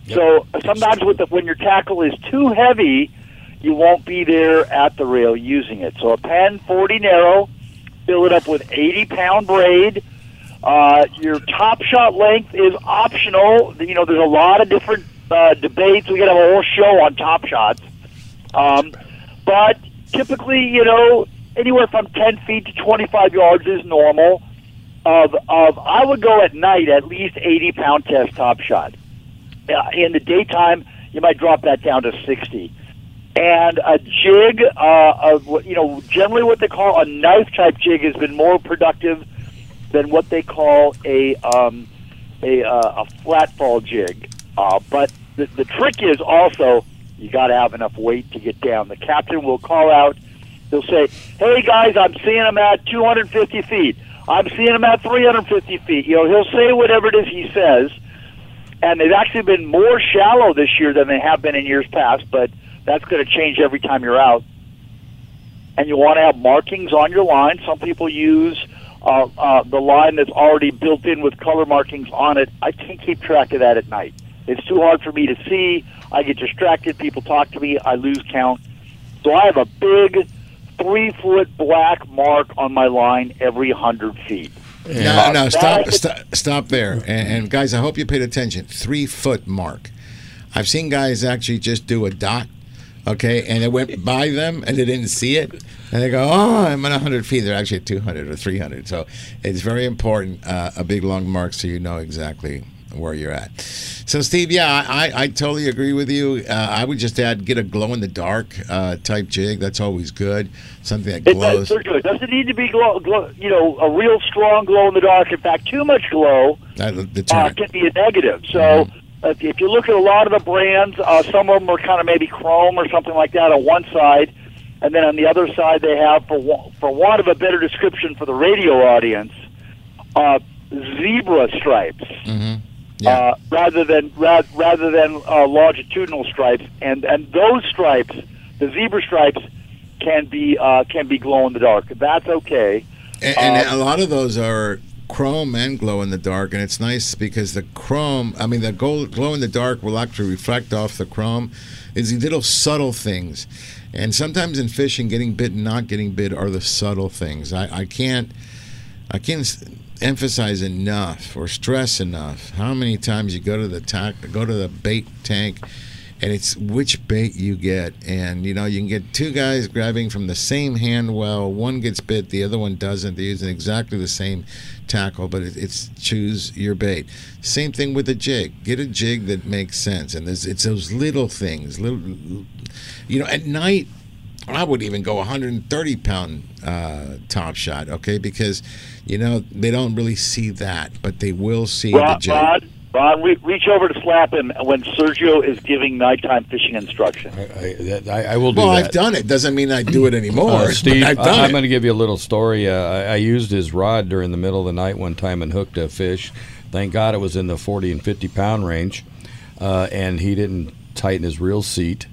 Yep. So sometimes with the, when your tackle is too heavy, you won't be there at the rail using it. So a pen, forty narrow, fill it up with eighty-pound braid. Uh, your top shot length is optional. You know, there's a lot of different uh, debates. We could have a whole show on top shots. Um, but typically, you know, anywhere from ten feet to twenty-five yards is normal. Of, of I would go at night at least eighty-pound test top shot. Uh, in the daytime, you might drop that down to sixty. And a jig, uh, of, you know, generally what they call a knife-type jig has been more productive than what they call a um, a, uh, a flatfall jig. Uh, but the, the trick is also you got to have enough weight to get down. The captain will call out. He'll say, "Hey guys, I'm seeing them at two hundred fifty feet. I'm seeing them at three hundred fifty feet." You know, he'll say whatever it is he says. And they've actually been more shallow this year than they have been in years past, but that's going to change every time you're out. And you want to have markings on your line. Some people use uh, uh, the line that's already built in with color markings on it. I can't keep track of that at night. It's too hard for me to see. I get distracted. People talk to me. I lose count. So I have a big three-foot black mark on my line every one hundred feet. Yeah, no, no, stop, stop, stop there. And, and guys, I hope you paid attention. Three-foot mark. I've seen guys actually just do a dot, okay, and it went by them, and they didn't see it, and they go, "Oh, I'm at one hundred feet." They're actually at two hundred or three hundred. So it's very important, uh, a big, long mark, so you know exactly where you're at. So, Steve, yeah, I, I totally agree with you. Uh, I would just add, get a glow-in-the-dark uh, type jig. That's always good. Something that glows. It does, doesn't need to be, glow, glow, you know, a real strong glow-in-the-dark. In fact, too much glow uh, can be a negative. So mm-hmm. if, if you look at a lot of the brands, uh, some of them are kind of maybe chrome or something like that on one side, and then on the other side they have, for, for want of a better description for the radio audience, uh, zebra stripes. Mm-hmm. Yeah. Uh, rather than ra- rather than uh, longitudinal stripes, and, and those stripes, the zebra stripes, can be uh, can be glow in the dark. That's okay. And, and um, a lot of those are chrome and glow in the dark, and it's nice because the chrome, I mean, the gold, glow in the dark will actually reflect off the chrome. It's these little subtle things, and sometimes in fishing, getting bit and not getting bit are the subtle things. I, I can't I can't. emphasize enough or stress enough how many times you go to the tank, go to the bait tank, and it's which bait you get. And you know, you can get two guys grabbing from the same hand well. One gets bit, the other one doesn't. They're using exactly the same tackle, but it, it's choose your bait. Same thing with a jig. Get a jig that makes sense. And there's, it's those little things. Little, you know, at night I would even go one hundred thirty pound uh, top shot, okay? Because, you know, they don't really see that, but they will see Rod, the jig. Rod, Rod, re- reach over to slap him when Sergio is giving nighttime fishing instruction. I, I, I will do well, that. Well, I've done it. Doesn't mean I do it anymore. Uh, Steve, I've done I, I'm going to give you a little story. Uh, I, I used his rod during the middle of the night one time and hooked a fish. Thank God it was in the forty and fifty pound range, uh, and he didn't tighten his reel seat.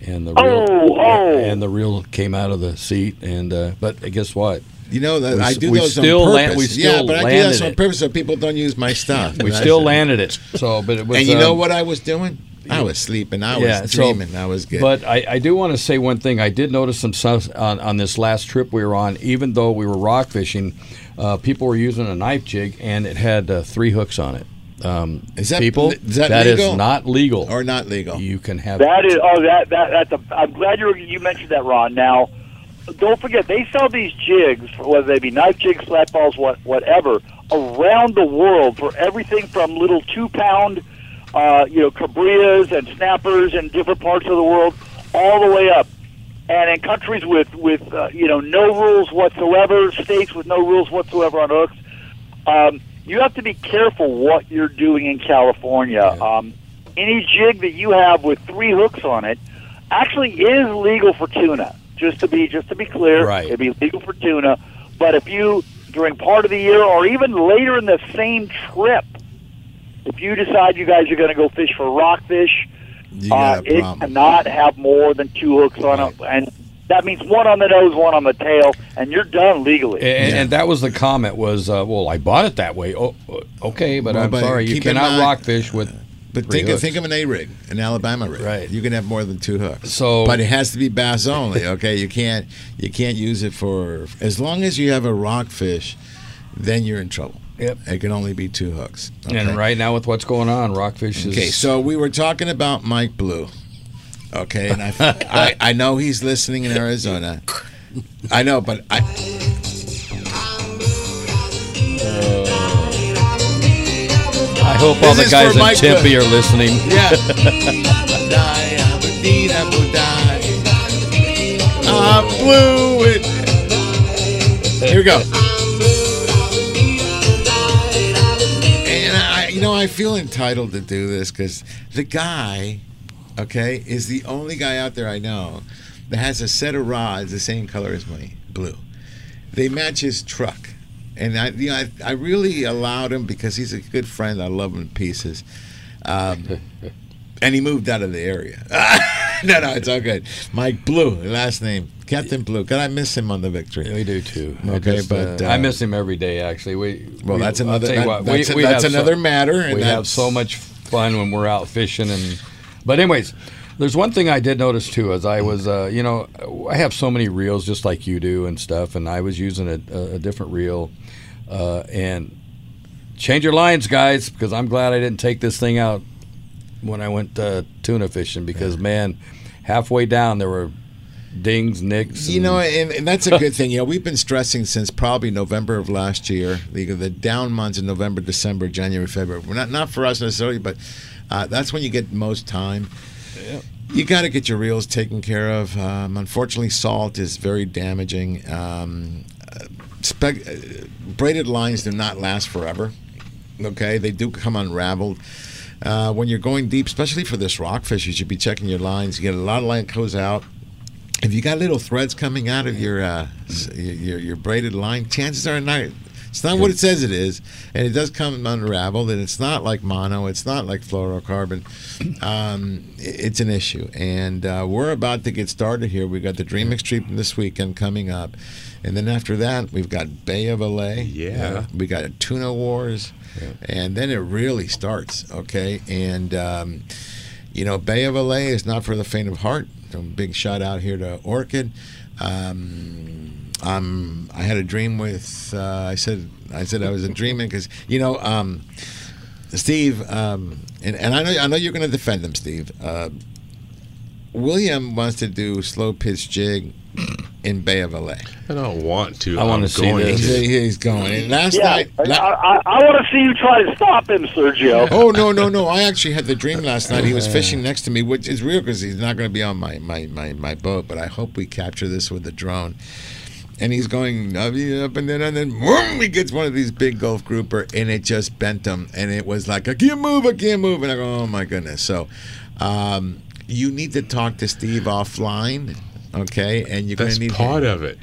And the reel, oh, oh. and the reel came out of the seat, and uh, but guess what? You know that we, I do we those still on purpose. La- we still yeah, but I do that on purpose so people don't use my stuff. we still landed it. So, but it was. And you um, know what I was doing? I was sleeping. I yeah, was dreaming. So, I was good. But I, I do want to say one thing. I did notice some stuff on, on this last trip we were on. Even though we were rock fishing, uh, people were using a knife jig, and it had uh, three hooks on it. um, is that, people. Is that, that legal? Is not legal. Or not legal. You can have that is oh that that that's a. I'm glad you you mentioned that, Ron. Now, don't forget they sell these jigs, whether they be knife jigs, flat balls, what whatever, around the world for everything from little two pound, uh, you know, cabrillas and snappers in different parts of the world, all the way up. And in countries with, with uh, you know, no rules whatsoever, states with no rules whatsoever on hooks, um, you have to be careful what you're doing in California. Um, any jig that you have with three hooks on it actually is legal for tuna. Just to be just to be clear, right. It'd be legal for tuna. But if you, during part of the year or even later in the same trip, if you decide you guys are going to go fish for rockfish, Uh, it cannot have more than two hooks on it, and that means one on the nose, one on the tail, and you're done legally. And, yeah. and that was the comment was, uh, well, I bought it that way. Oh, okay, but well, I'm but sorry, you cannot rockfish with. But three think hooks. think of an A rig, an Alabama rig. Right, you can have more than two hooks. So, but it has to be bass only. Okay, you can't you can't use it for as long as you have a rockfish, then you're in trouble. Yep. It can only be two hooks. Okay. And right now with what's going on, rockfish is... Okay, so we were talking about Mike Blue. Okay, and I I, I know he's listening in Arizona. I know, but I... Uh, I hope all the guys in Tempe are listening. Yeah. I'm blue with... Here we go. You know, I feel entitled to do this because the guy, okay, is the only guy out there I know that has a set of rods the same color as my blue. They match his truck. And I you know, I, I really allowed him because he's a good friend. I love him in pieces. Um, and he moved out of the area. No, no, it's all good. Mike Blue, last name, Captain Blue. God, I miss him on the Victory. We do too. Okay, just, but uh, uh, I miss him every day. Actually, we well, we, that's another that, what, that's, we, we that's another so, matter. And we that's, have so much fun when we're out fishing. And but anyways, there's one thing I did notice too. As I was, uh, you know, I have so many reels just like you do and stuff. And I was using a, a different reel, uh, and change your lines, guys, because I'm glad I didn't take this thing out when I went uh, tuna fishing, because yeah. man, halfway down there were dings, nicks. And... You know, and, and that's a good thing. You know, we've been stressing since probably November of last year, the, the down months in November, December, January, February. We're not not for us necessarily, but uh, that's when you get most time. Yeah. You got to get your reels taken care of. Um, unfortunately, salt is very damaging. Um, spe- braided lines do not last forever. Okay, they do come unraveled. Uh, when you're going deep, especially for this rockfish, you should be checking your lines. You get a lot of line that goes out. If you got little threads coming out of your uh, your, your braided line, chances are not. It's not what it says it is, and it does come unraveled. And it's not like mono. It's not like fluorocarbon. Um, it's an issue, and uh, we're about to get started here. We got the Dream Extreme this weekend coming up, and then after that, we've got Bay of L A. Yeah, uh, we got a Tuna Wars. Yeah. And then it really starts, okay? And, um, you know, Bay of L A is not for the faint of heart. So big shout out here to Orchid. Um, I'm, I had a dream with, uh, I said I said I was in dreaming because, you know, um, Steve, um, and, and I know I know you're going to defend him, Steve. Uh, William wants to do slow pitch jig in Bay of L A. I don't want to. I want to see this. He's going. And last yeah, night, I, I, I want to see you try to stop him, Sergio. Oh no, no, no! I actually had the dream last night. He was fishing next to me, which is real because he's not going to be on my, my, my, my boat. But I hope we capture this with the drone. And he's going up and then and then boom, he gets one of these big Gulf grouper, and it just bent him. And it was like I can't move, I can't move, and I go, oh my goodness. So, um, you need to talk to Steve offline. Okay, and you're going to need part to, of it.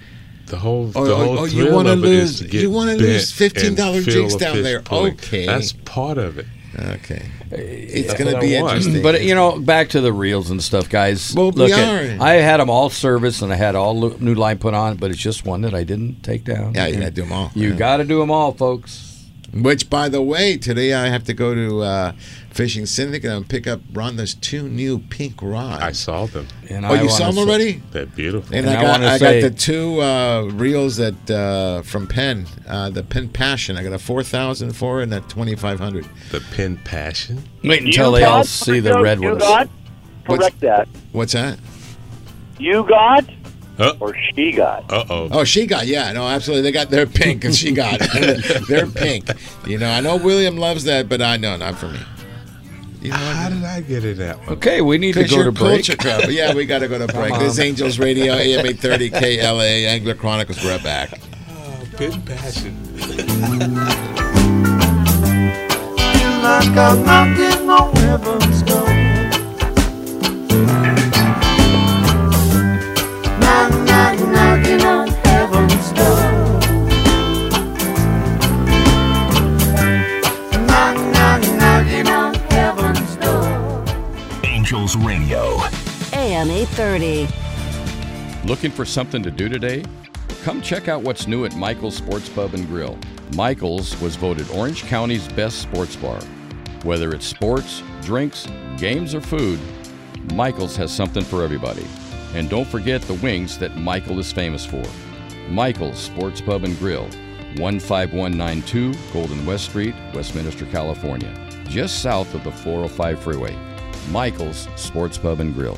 The whole, oh, the whole oh, you want to lose, you want to lose fifteen dollar jigs down there. Pulling. Okay, that's part of it. Okay, it's going to be interesting. But you know, back to the reels and stuff, guys. Well, look, we are. At, I had them all serviced and I had all lo- new line put on, but it's just one that I didn't take down. Yeah, you got to do them all. You yeah. got to do them all, folks. Which, by the way, today I have to go to uh, Fishing Syndicate and pick up, Ron, those two new pink rods. I saw them. And oh, I you saw them already? They're beautiful. And, and I, got, I, I got the two uh, reels that uh, from Penn, uh, the Penn Passion. I got a four thousand for it and a twenty-five hundred. The Penn Passion? Wait until you they all see the red ones. Correct what's, that. What's that? You got... Uh, or she got. Uh-oh. Oh, she got, yeah. No, absolutely. They got their pink, and she got it. They're pink. You know, I know William loves that, but I know, not for me. You know, How I mean? did I get it that way? Okay, we need to go to break. Travel. Yeah, we got to go to break. This is Angels Radio, A M eight thirty, K L A, Angler Chronicles. We're back. Oh, good passion. Like a mountain on heaven's go. Knocking on heaven's door. Knock, knock, knocking on heaven's door. Angels Radio, A M eight thirty. Looking for something to do today? Come check out what's new at Michael's Sports Pub and Grill. Michael's was voted Orange County's best sports bar. Whether it's sports, drinks, games, or food, Michael's has something for everybody. And don't forget the wings that Michael is famous for. Michael's Sports Pub and Grill, one five one nine two Golden West Street, Westminster, California, just south of the four oh five freeway. Michael's Sports Pub and Grill.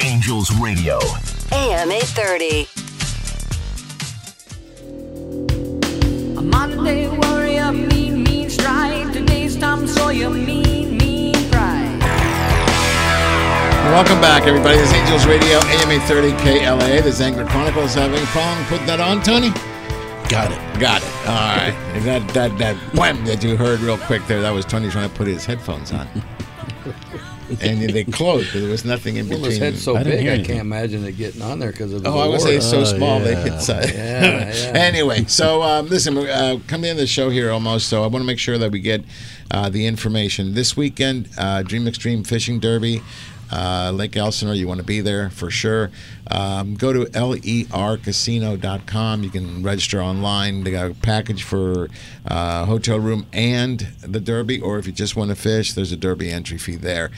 Angels Radio, A M eight thirty. A Monday warrior, mean, mean strike. Today's Tom Sawyer, mean, mean pride. Welcome back, everybody. This is Angels Radio, A M eight thirty, K L A. This is Angler Chronicles. Having fun putting that on, Tony? Got it. Got it. All right. that, that, that wham that you heard real quick there, that was Tony trying to put his headphones on. And they closed because there was nothing in well, between. His head's so I big, I can't imagine it getting on there because of. Oh, the I would say it's so small oh, yeah. they could size. Yeah, yeah. Anyway, so um, listen, uh, coming into the show here almost, so I want to make sure that we get uh, the information this weekend. Uh, Dream Extreme Fishing Derby, uh, Lake Elsinore. You want to be there for sure. Um, go to L E R casino dot com. You can register online. They got a package for uh, hotel room and the derby, or if you just want to fish, there's a derby entry fee there.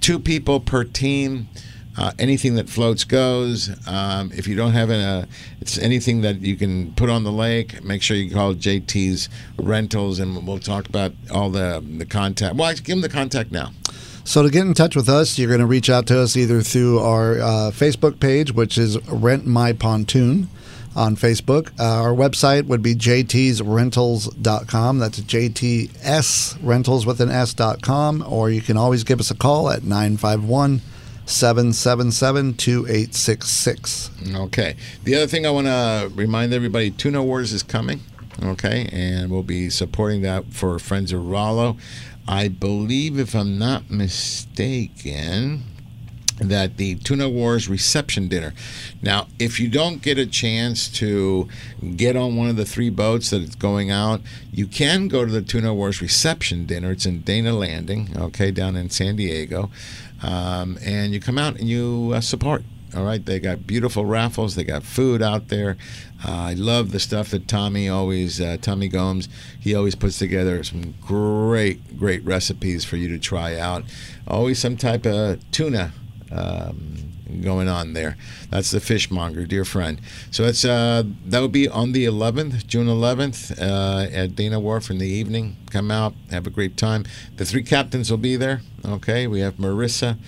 Two people per team. Uh, anything that floats goes. Um, if you don't have an, uh, it's anything that you can put on the lake, make sure you call J T's Rentals, and we'll talk about all the the contact. Well, I give them the contact now. So to get in touch with us, you're going to reach out to us either through our uh, Facebook page, which is Rent My Pontoon on Facebook. Uh, our website would be J T's Rentals dot com. That's J T S Rentals with an S dot com. Or you can always give us a call at nine five one, seven seven seven, two eight six six. Okay. The other thing I want to remind everybody, Tuna Wars is coming. Okay. And we'll be supporting that for Friends of Rollo. I believe, if I'm not mistaken, that the Tuna Wars reception dinner. Now, if you don't get a chance to get on one of the three boats that is going out, you can go to the Tuna Wars reception dinner. It's in Dana Landing, okay, down in San Diego. Um, and you come out and you uh, support. All right, they got beautiful raffles. They got food out there. Uh, I love the stuff that Tommy always, uh, Tommy Gomes, he always puts together some great, great recipes for you to try out. Always some type of tuna um, going on there. That's the fishmonger, dear friend. So it's, uh, that will be on the eleventh, June eleventh, uh, at Dana Wharf in the evening. Come out, have a great time. The three captains will be there. Okay, we have Marissa.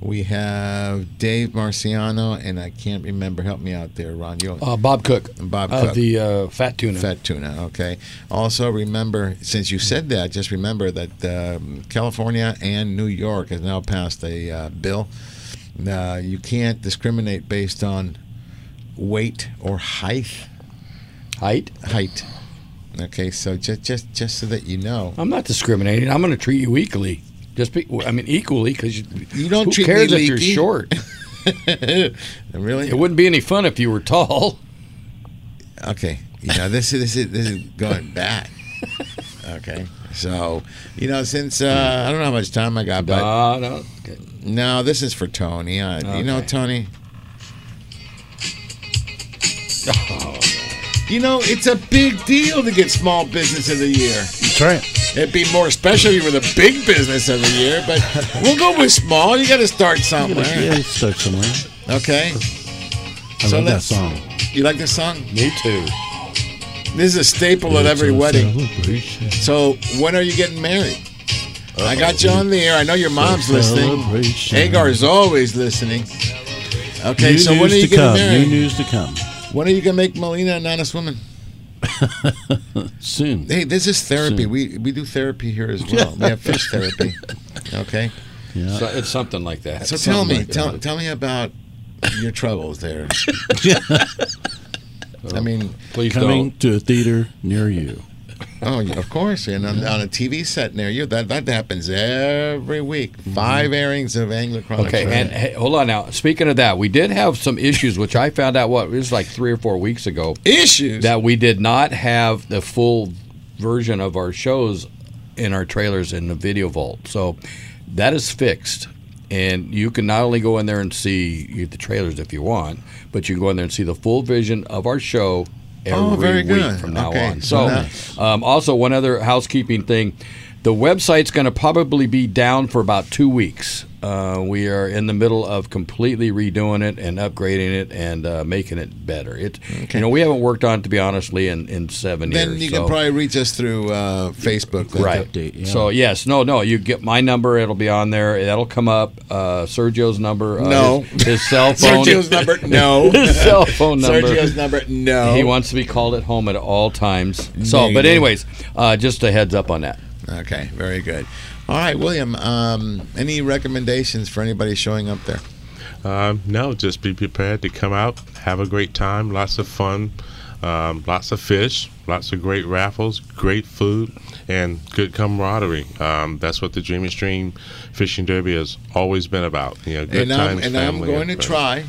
We have Dave Marciano, and I can't remember. Help me out there, Ron. You uh, Bob Cook. Bob uh, Cook. The uh, Fat Tuna. Fat Tuna, okay. Also, remember, since you said that, just remember that um, California and New York has now passed a uh, bill. Uh, you can't discriminate based on weight or height. Height? Height. Okay, so just just just so that you know, I'm not discriminating. I'm going to treat you equally. Just be, I mean equally, because you, you don't who treat cares me if leaky? You're short. Really, it wouldn't be any fun if you were tall. Okay, you know this is this is this is going back. Okay, so you know since uh, I don't know how much time I got, but no, no, okay. no this is for Tony. Uh, okay. You know Tony. Oh. You know, it's a big deal to get small business of the year. That's right. It'd be more special if you were the big business of the year, but we'll go with small. You got to start somewhere. Yeah, start somewhere. Okay. I so love that song. You like this song? Me too. This is a staple yeah, at every wedding. Celebration. So when are you getting married? Uh-oh. I got you on the air. I know your mom's listening. Hagar's always listening. Okay, New so when are you getting come. married? New news to come. When are you going to make Melina an honest woman? Soon. Hey, this is therapy. Soon. We we do therapy here as well. We have fish therapy. Okay? Yeah. So it's something like that. So tell me, like tell, that. tell me about your troubles there. I mean, Please coming don't. to a theater near you. Oh, of course. And on, on a T V set near you. That that happens every week. Five mm-hmm. airings of Angler Chronicles. Okay, right? And hey, hold on now. Speaking of that, we did have some issues, which I found out, what, it was like three or four weeks ago. Issues? That we did not have the full version of our shows in our trailers in the video vault. So that is fixed. And you can not only go in there and see the trailers if you want, but you can go in there and see the full vision of our show every oh, very week good. from now okay. on. So, nice. um, also one other housekeeping thing: the website's going to probably be down for about two weeks. Uh, we are in the middle of completely redoing it and upgrading it and uh, making it better. It, okay. you know, we haven't worked on it, to be honestly, in, in seven then years. Then you so. can probably reach us through uh, Facebook, right? Update, yeah. So yes, no, no, you get my number; it'll be on there. That'll come up. Uh, Sergio's number, uh, no. His, his cell phone. Sergio's number, no. His cell phone number. Sergio's number, no. He wants to be called at home at all times. So, but anyways, uh, just a heads up on that. Okay, very good. All right, William, um, any recommendations for anybody showing up there? Um, no, just be prepared to come out, have a great time, lots of fun, um, lots of fish, lots of great raffles, great food, and good camaraderie. Um, that's what the Dream Extreme Fishing Derby has always been about. You know, good and times, I'm, and family, I'm going and to try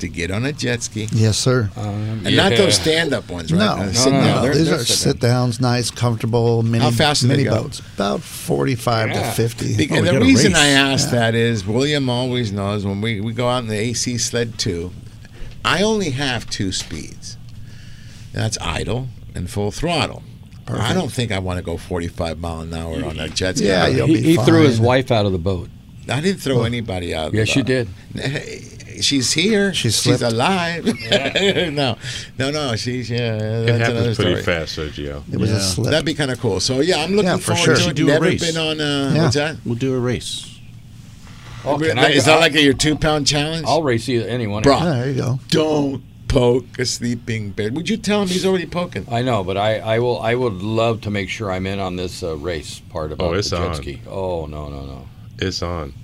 to get on a jet ski. Yes, sir. Um, and yeah. not those stand-up ones, right? No, no, no, no, no. They're, these they're are sit-downs, nice, comfortable, mini, How fast mini boats. About forty-five yeah. to fifty. Be- oh, and the reason race. I asked yeah. that is William always knows when we, we go out in the A C sled two, I only have two speeds. That's idle and full throttle. Perfect. I don't think I want to go forty-five mile an hour on a jet ski. Yeah, yeah he, he threw his wife out of the boat. I didn't throw well, anybody out of yes, the boat. Yes, you did. She's here. She She's alive. Yeah. no, no, no. She's yeah. That's it happens pretty fast, Sergio. It was yeah. a slip. That'd be kind of cool. So yeah, I'm looking yeah, for forward sure. to it. Never been on. Uh, yeah. What's that? We'll do a race. Oh, is I, that I, like a, your two pound challenge? I'll race either anyone. Bro, yeah, there you go. Don't poke a sleeping bear. Would you tell him he's already poking? I know, but I, I will. I would love to make sure I'm in on this uh, race part about oh, it's the jet ski. Oh no, no, no. It's on.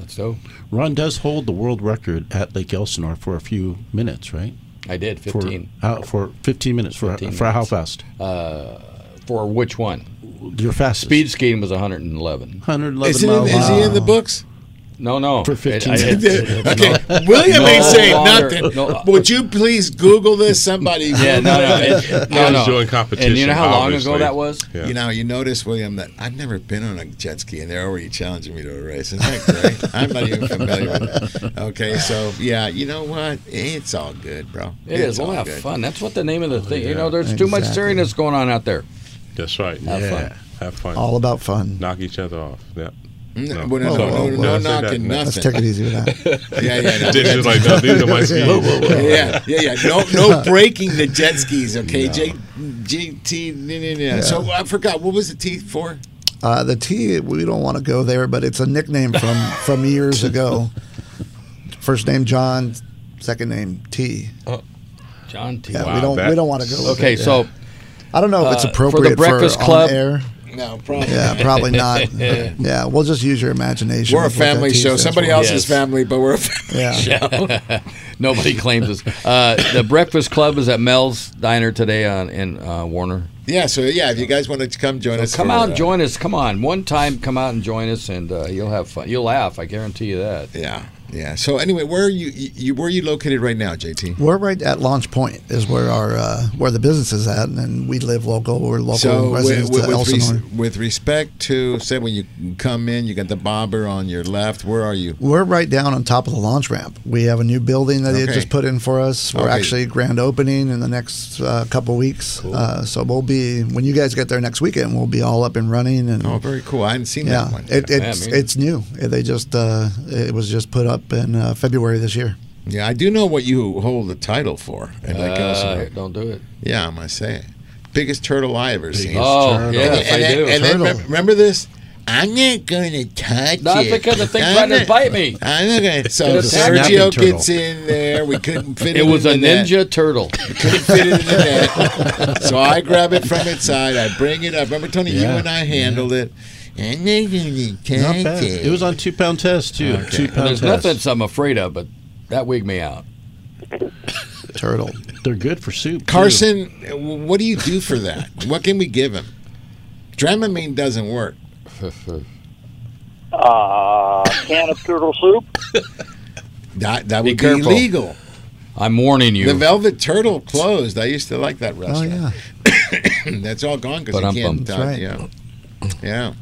Let's go. Ron does hold the world record at Lake Elsinore for a few minutes, right? I did, fifteen. For, uh, for fifteen minutes. For, fifteen for minutes. How fast? Uh, for which one? Your fastest. Speed skiing was one eleven. one eleven is, miles. Is wow. he in the books? No, no. For fifteen minutes. Okay, William no ain't saying longer, nothing. No, would you please Google this? Somebody. yeah, no, no. It, no, no. Enjoying competition. And you know how obviously. long ago that was? Yeah. You know, you notice, William, that I've never been on a jet ski, and they're already challenging me to a race. Isn't that great? I'm not even familiar with it. Okay, so, yeah, you know what? It's all good, bro. It it's is. We'll have good. fun. That's what the name of the thing. Oh, yeah. You know, there's exactly. too much seriousness going on out there. That's right. Have yeah. fun. Have fun. All about fun. Knock each other off. Yeah. No, no, no, no, no, no, no knocking, no. nothing. Let's take it easy with that. yeah, yeah, no. Just like no, these are my skis. whoa, whoa, whoa. Yeah, yeah, yeah. No, no breaking the jet skis. Okay, no. J, G, T, nah, nah, nah. Yeah. So I forgot what was the T for? Uh, the T. We don't want to go there, but it's a nickname from from years ago. First name John, second name T. Oh, John T. Yeah, wow, we don't we don't want to go. Okay, there. so yeah. I don't know if it's appropriate uh, for the Breakfast for Club. On air. No, probably. Yeah, probably not. Yeah, we'll just use your imagination. We're a family show. Somebody else's family, but we're a family show. Nobody claims us. Uh, the Breakfast Club is at Mel's Diner today on in uh, Warner. Yeah, so yeah, if you guys want to come join so us, come for, out and uh, join us. Come on, one time, come out and join us, and uh, you'll have fun. You'll laugh. I guarantee you that. Yeah. Yeah. So anyway, where are you, you? Where are you located right now, J T? We're right at Launch Point, is where our uh, where the business is at, and we live local. We're local so residents with, with, to Elsinore. Res- with respect to, say, when you come in, you got the bobber on your left. Where are you? We're right down on top of the launch ramp. We have a new building that okay. they just put in for us. We're okay. actually grand opening in the next uh, couple weeks. Cool. Uh, so we'll be when you guys get there next weekend, we'll be all up and running. And oh, very cool. I hadn't seen yeah, that one. It, it's yeah, it's new. They just uh, it was just put up in uh, February this year. Yeah, I do know what you hold the title for. At Lake Elsinore. Uh, don't do it. Yeah, I'm going to say it. Biggest turtle I ever Biggest seen. Oh, turtle. yeah, and, I and do. Then, and then, remember this? I'm not going to touch it. Not because the thing tried to bite me. I'm not going to. So Sergio gets in there. We couldn't fit it in. It was a ninja turtle. We couldn't fit it in the net. So I grab it from its side. I bring it up. Remember, Tony, yeah. you and I handled yeah. it. Not bad. It was on two pound test too. Okay. Two pound there's test. Nothing I'm afraid of, but that wigged me out. Turtle. They're good for soup. Carson, too. What do you do for that? What can we give him? Dramamine doesn't work. uh can of turtle soup. That that would be, be illegal. I'm warning you. The Velvet Turtle closed. I used to like that restaurant. Oh yeah. That's all gone because you can't. That's right. Yeah. Yeah.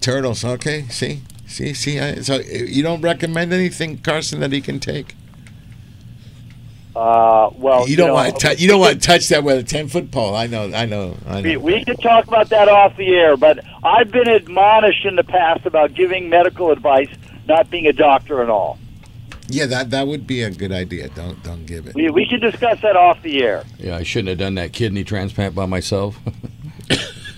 Turtles, okay. See, see, see. I, so you don't recommend anything, Carson, that he can take. Uh, well, you don't you know, want to. Tu- you don't want to touch that with a ten-foot pole. I know, I know, I know. We, we can talk about that off the air, but I've been admonished in the past about giving medical advice, not being a doctor and all. Yeah, that that would be a good idea. Don't don't give it. We we can discuss that off the air. Yeah, I shouldn't have done that kidney transplant by myself.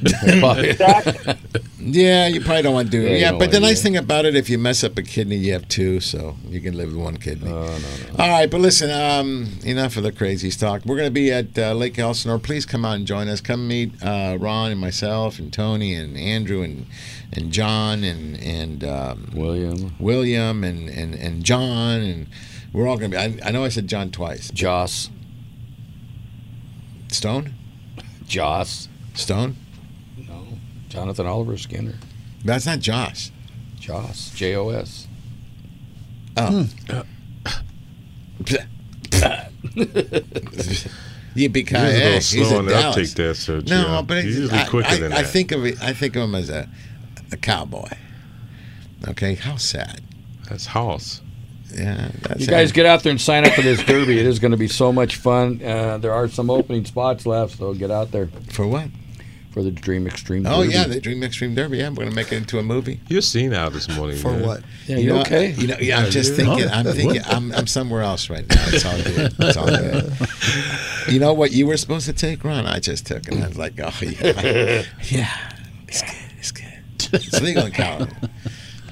Exactly. Yeah, you probably don't want to do it. Yeah, yeah but the nice thing about it, if you mess up a kidney, you have two, so you can live with one kidney. Oh, no, no. All right, but listen, um, enough of the crazy talk. We're going to be at uh, Lake Elsinore. Please come out and join us. Come meet uh, Ron and myself and Tony and Andrew and and John and and um, William, William and, and, and John and we're all going to be. I, I know I said John twice. Joss Stone. Joss Stone. Jonathan Oliver Skinner. That's not Josh. Joss. J O S. Oh. You be kind. Slow on the uptake there, so no, but it's, usually I, quicker I, than I that. think of it, I think of him as a, a cowboy. Okay, how sad. That's Hoss. Yeah. That's you guys sad. Get out there and sign up for this derby. It is going to be so much fun. Uh, there are some opening spots left, so get out there. For what? For the Dream Extreme Derby. Oh, yeah, the Dream Extreme Derby. Yeah, I'm going to make it into a movie. You're seen out this morning. For man. What? Yeah, you know, okay? You know, yeah, I'm just thinking. I'm thinking. I'm, I'm somewhere else right now. It's all good. It's all good. You know what you were supposed to take, Ron? I just took it. And I was like, oh, yeah. Yeah. It's good. It's good. It's legal in Colorado.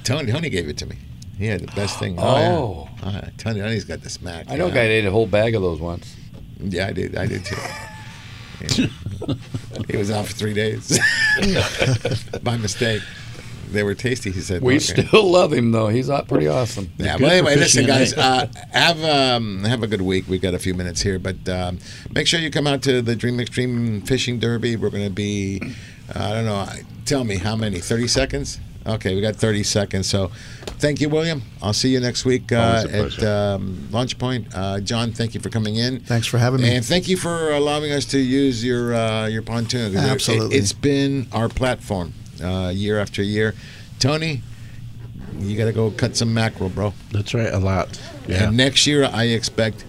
Tony, Tony gave it to me. He had the best thing. Oh. oh yeah. Right. Tony, Tony's got the smack. I know a guy ate a whole bag of those once. Yeah, I did. I did, too. Yeah. He was out for three days by mistake. They were tasty, he said. We okay. still love him, though. He's pretty awesome. Yeah, but anyway, listen, guys, uh, have um, have a good week. We've got a few minutes here, but um, make sure you come out to the Dream Extreme Fishing Derby. We're going to be, uh, I don't know, tell me how many, thirty seconds? Okay, we got thirty seconds. So thank you, William. I'll see you next week uh, at um, Launch Point. Uh, John, thank you for coming in. Thanks for having me. And thank you for allowing us to use your uh, your pontoon. Absolutely. It, it's been our platform uh, year after year. Tony, you got to go cut some mackerel, bro. That's right, a lot. Yeah. And next year, I expect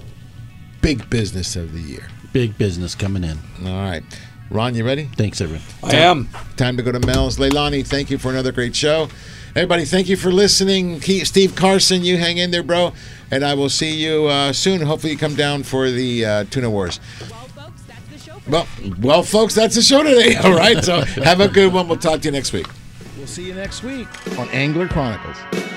big business of the year. Big business coming in. All right. Ron, you ready? Thanks, everyone. I am. Time to go to Mel's. Leilani, thank you for another great show. Everybody, thank you for listening. Steve Carson, you hang in there, bro. And I will see you uh, soon. Hopefully you come down for the uh, Tuna Wars. Well, folks, that's the show. Well, well, folks, that's the show today. All right, so have a good one. We'll talk to you next week. We'll see you next week on Angler Chronicles.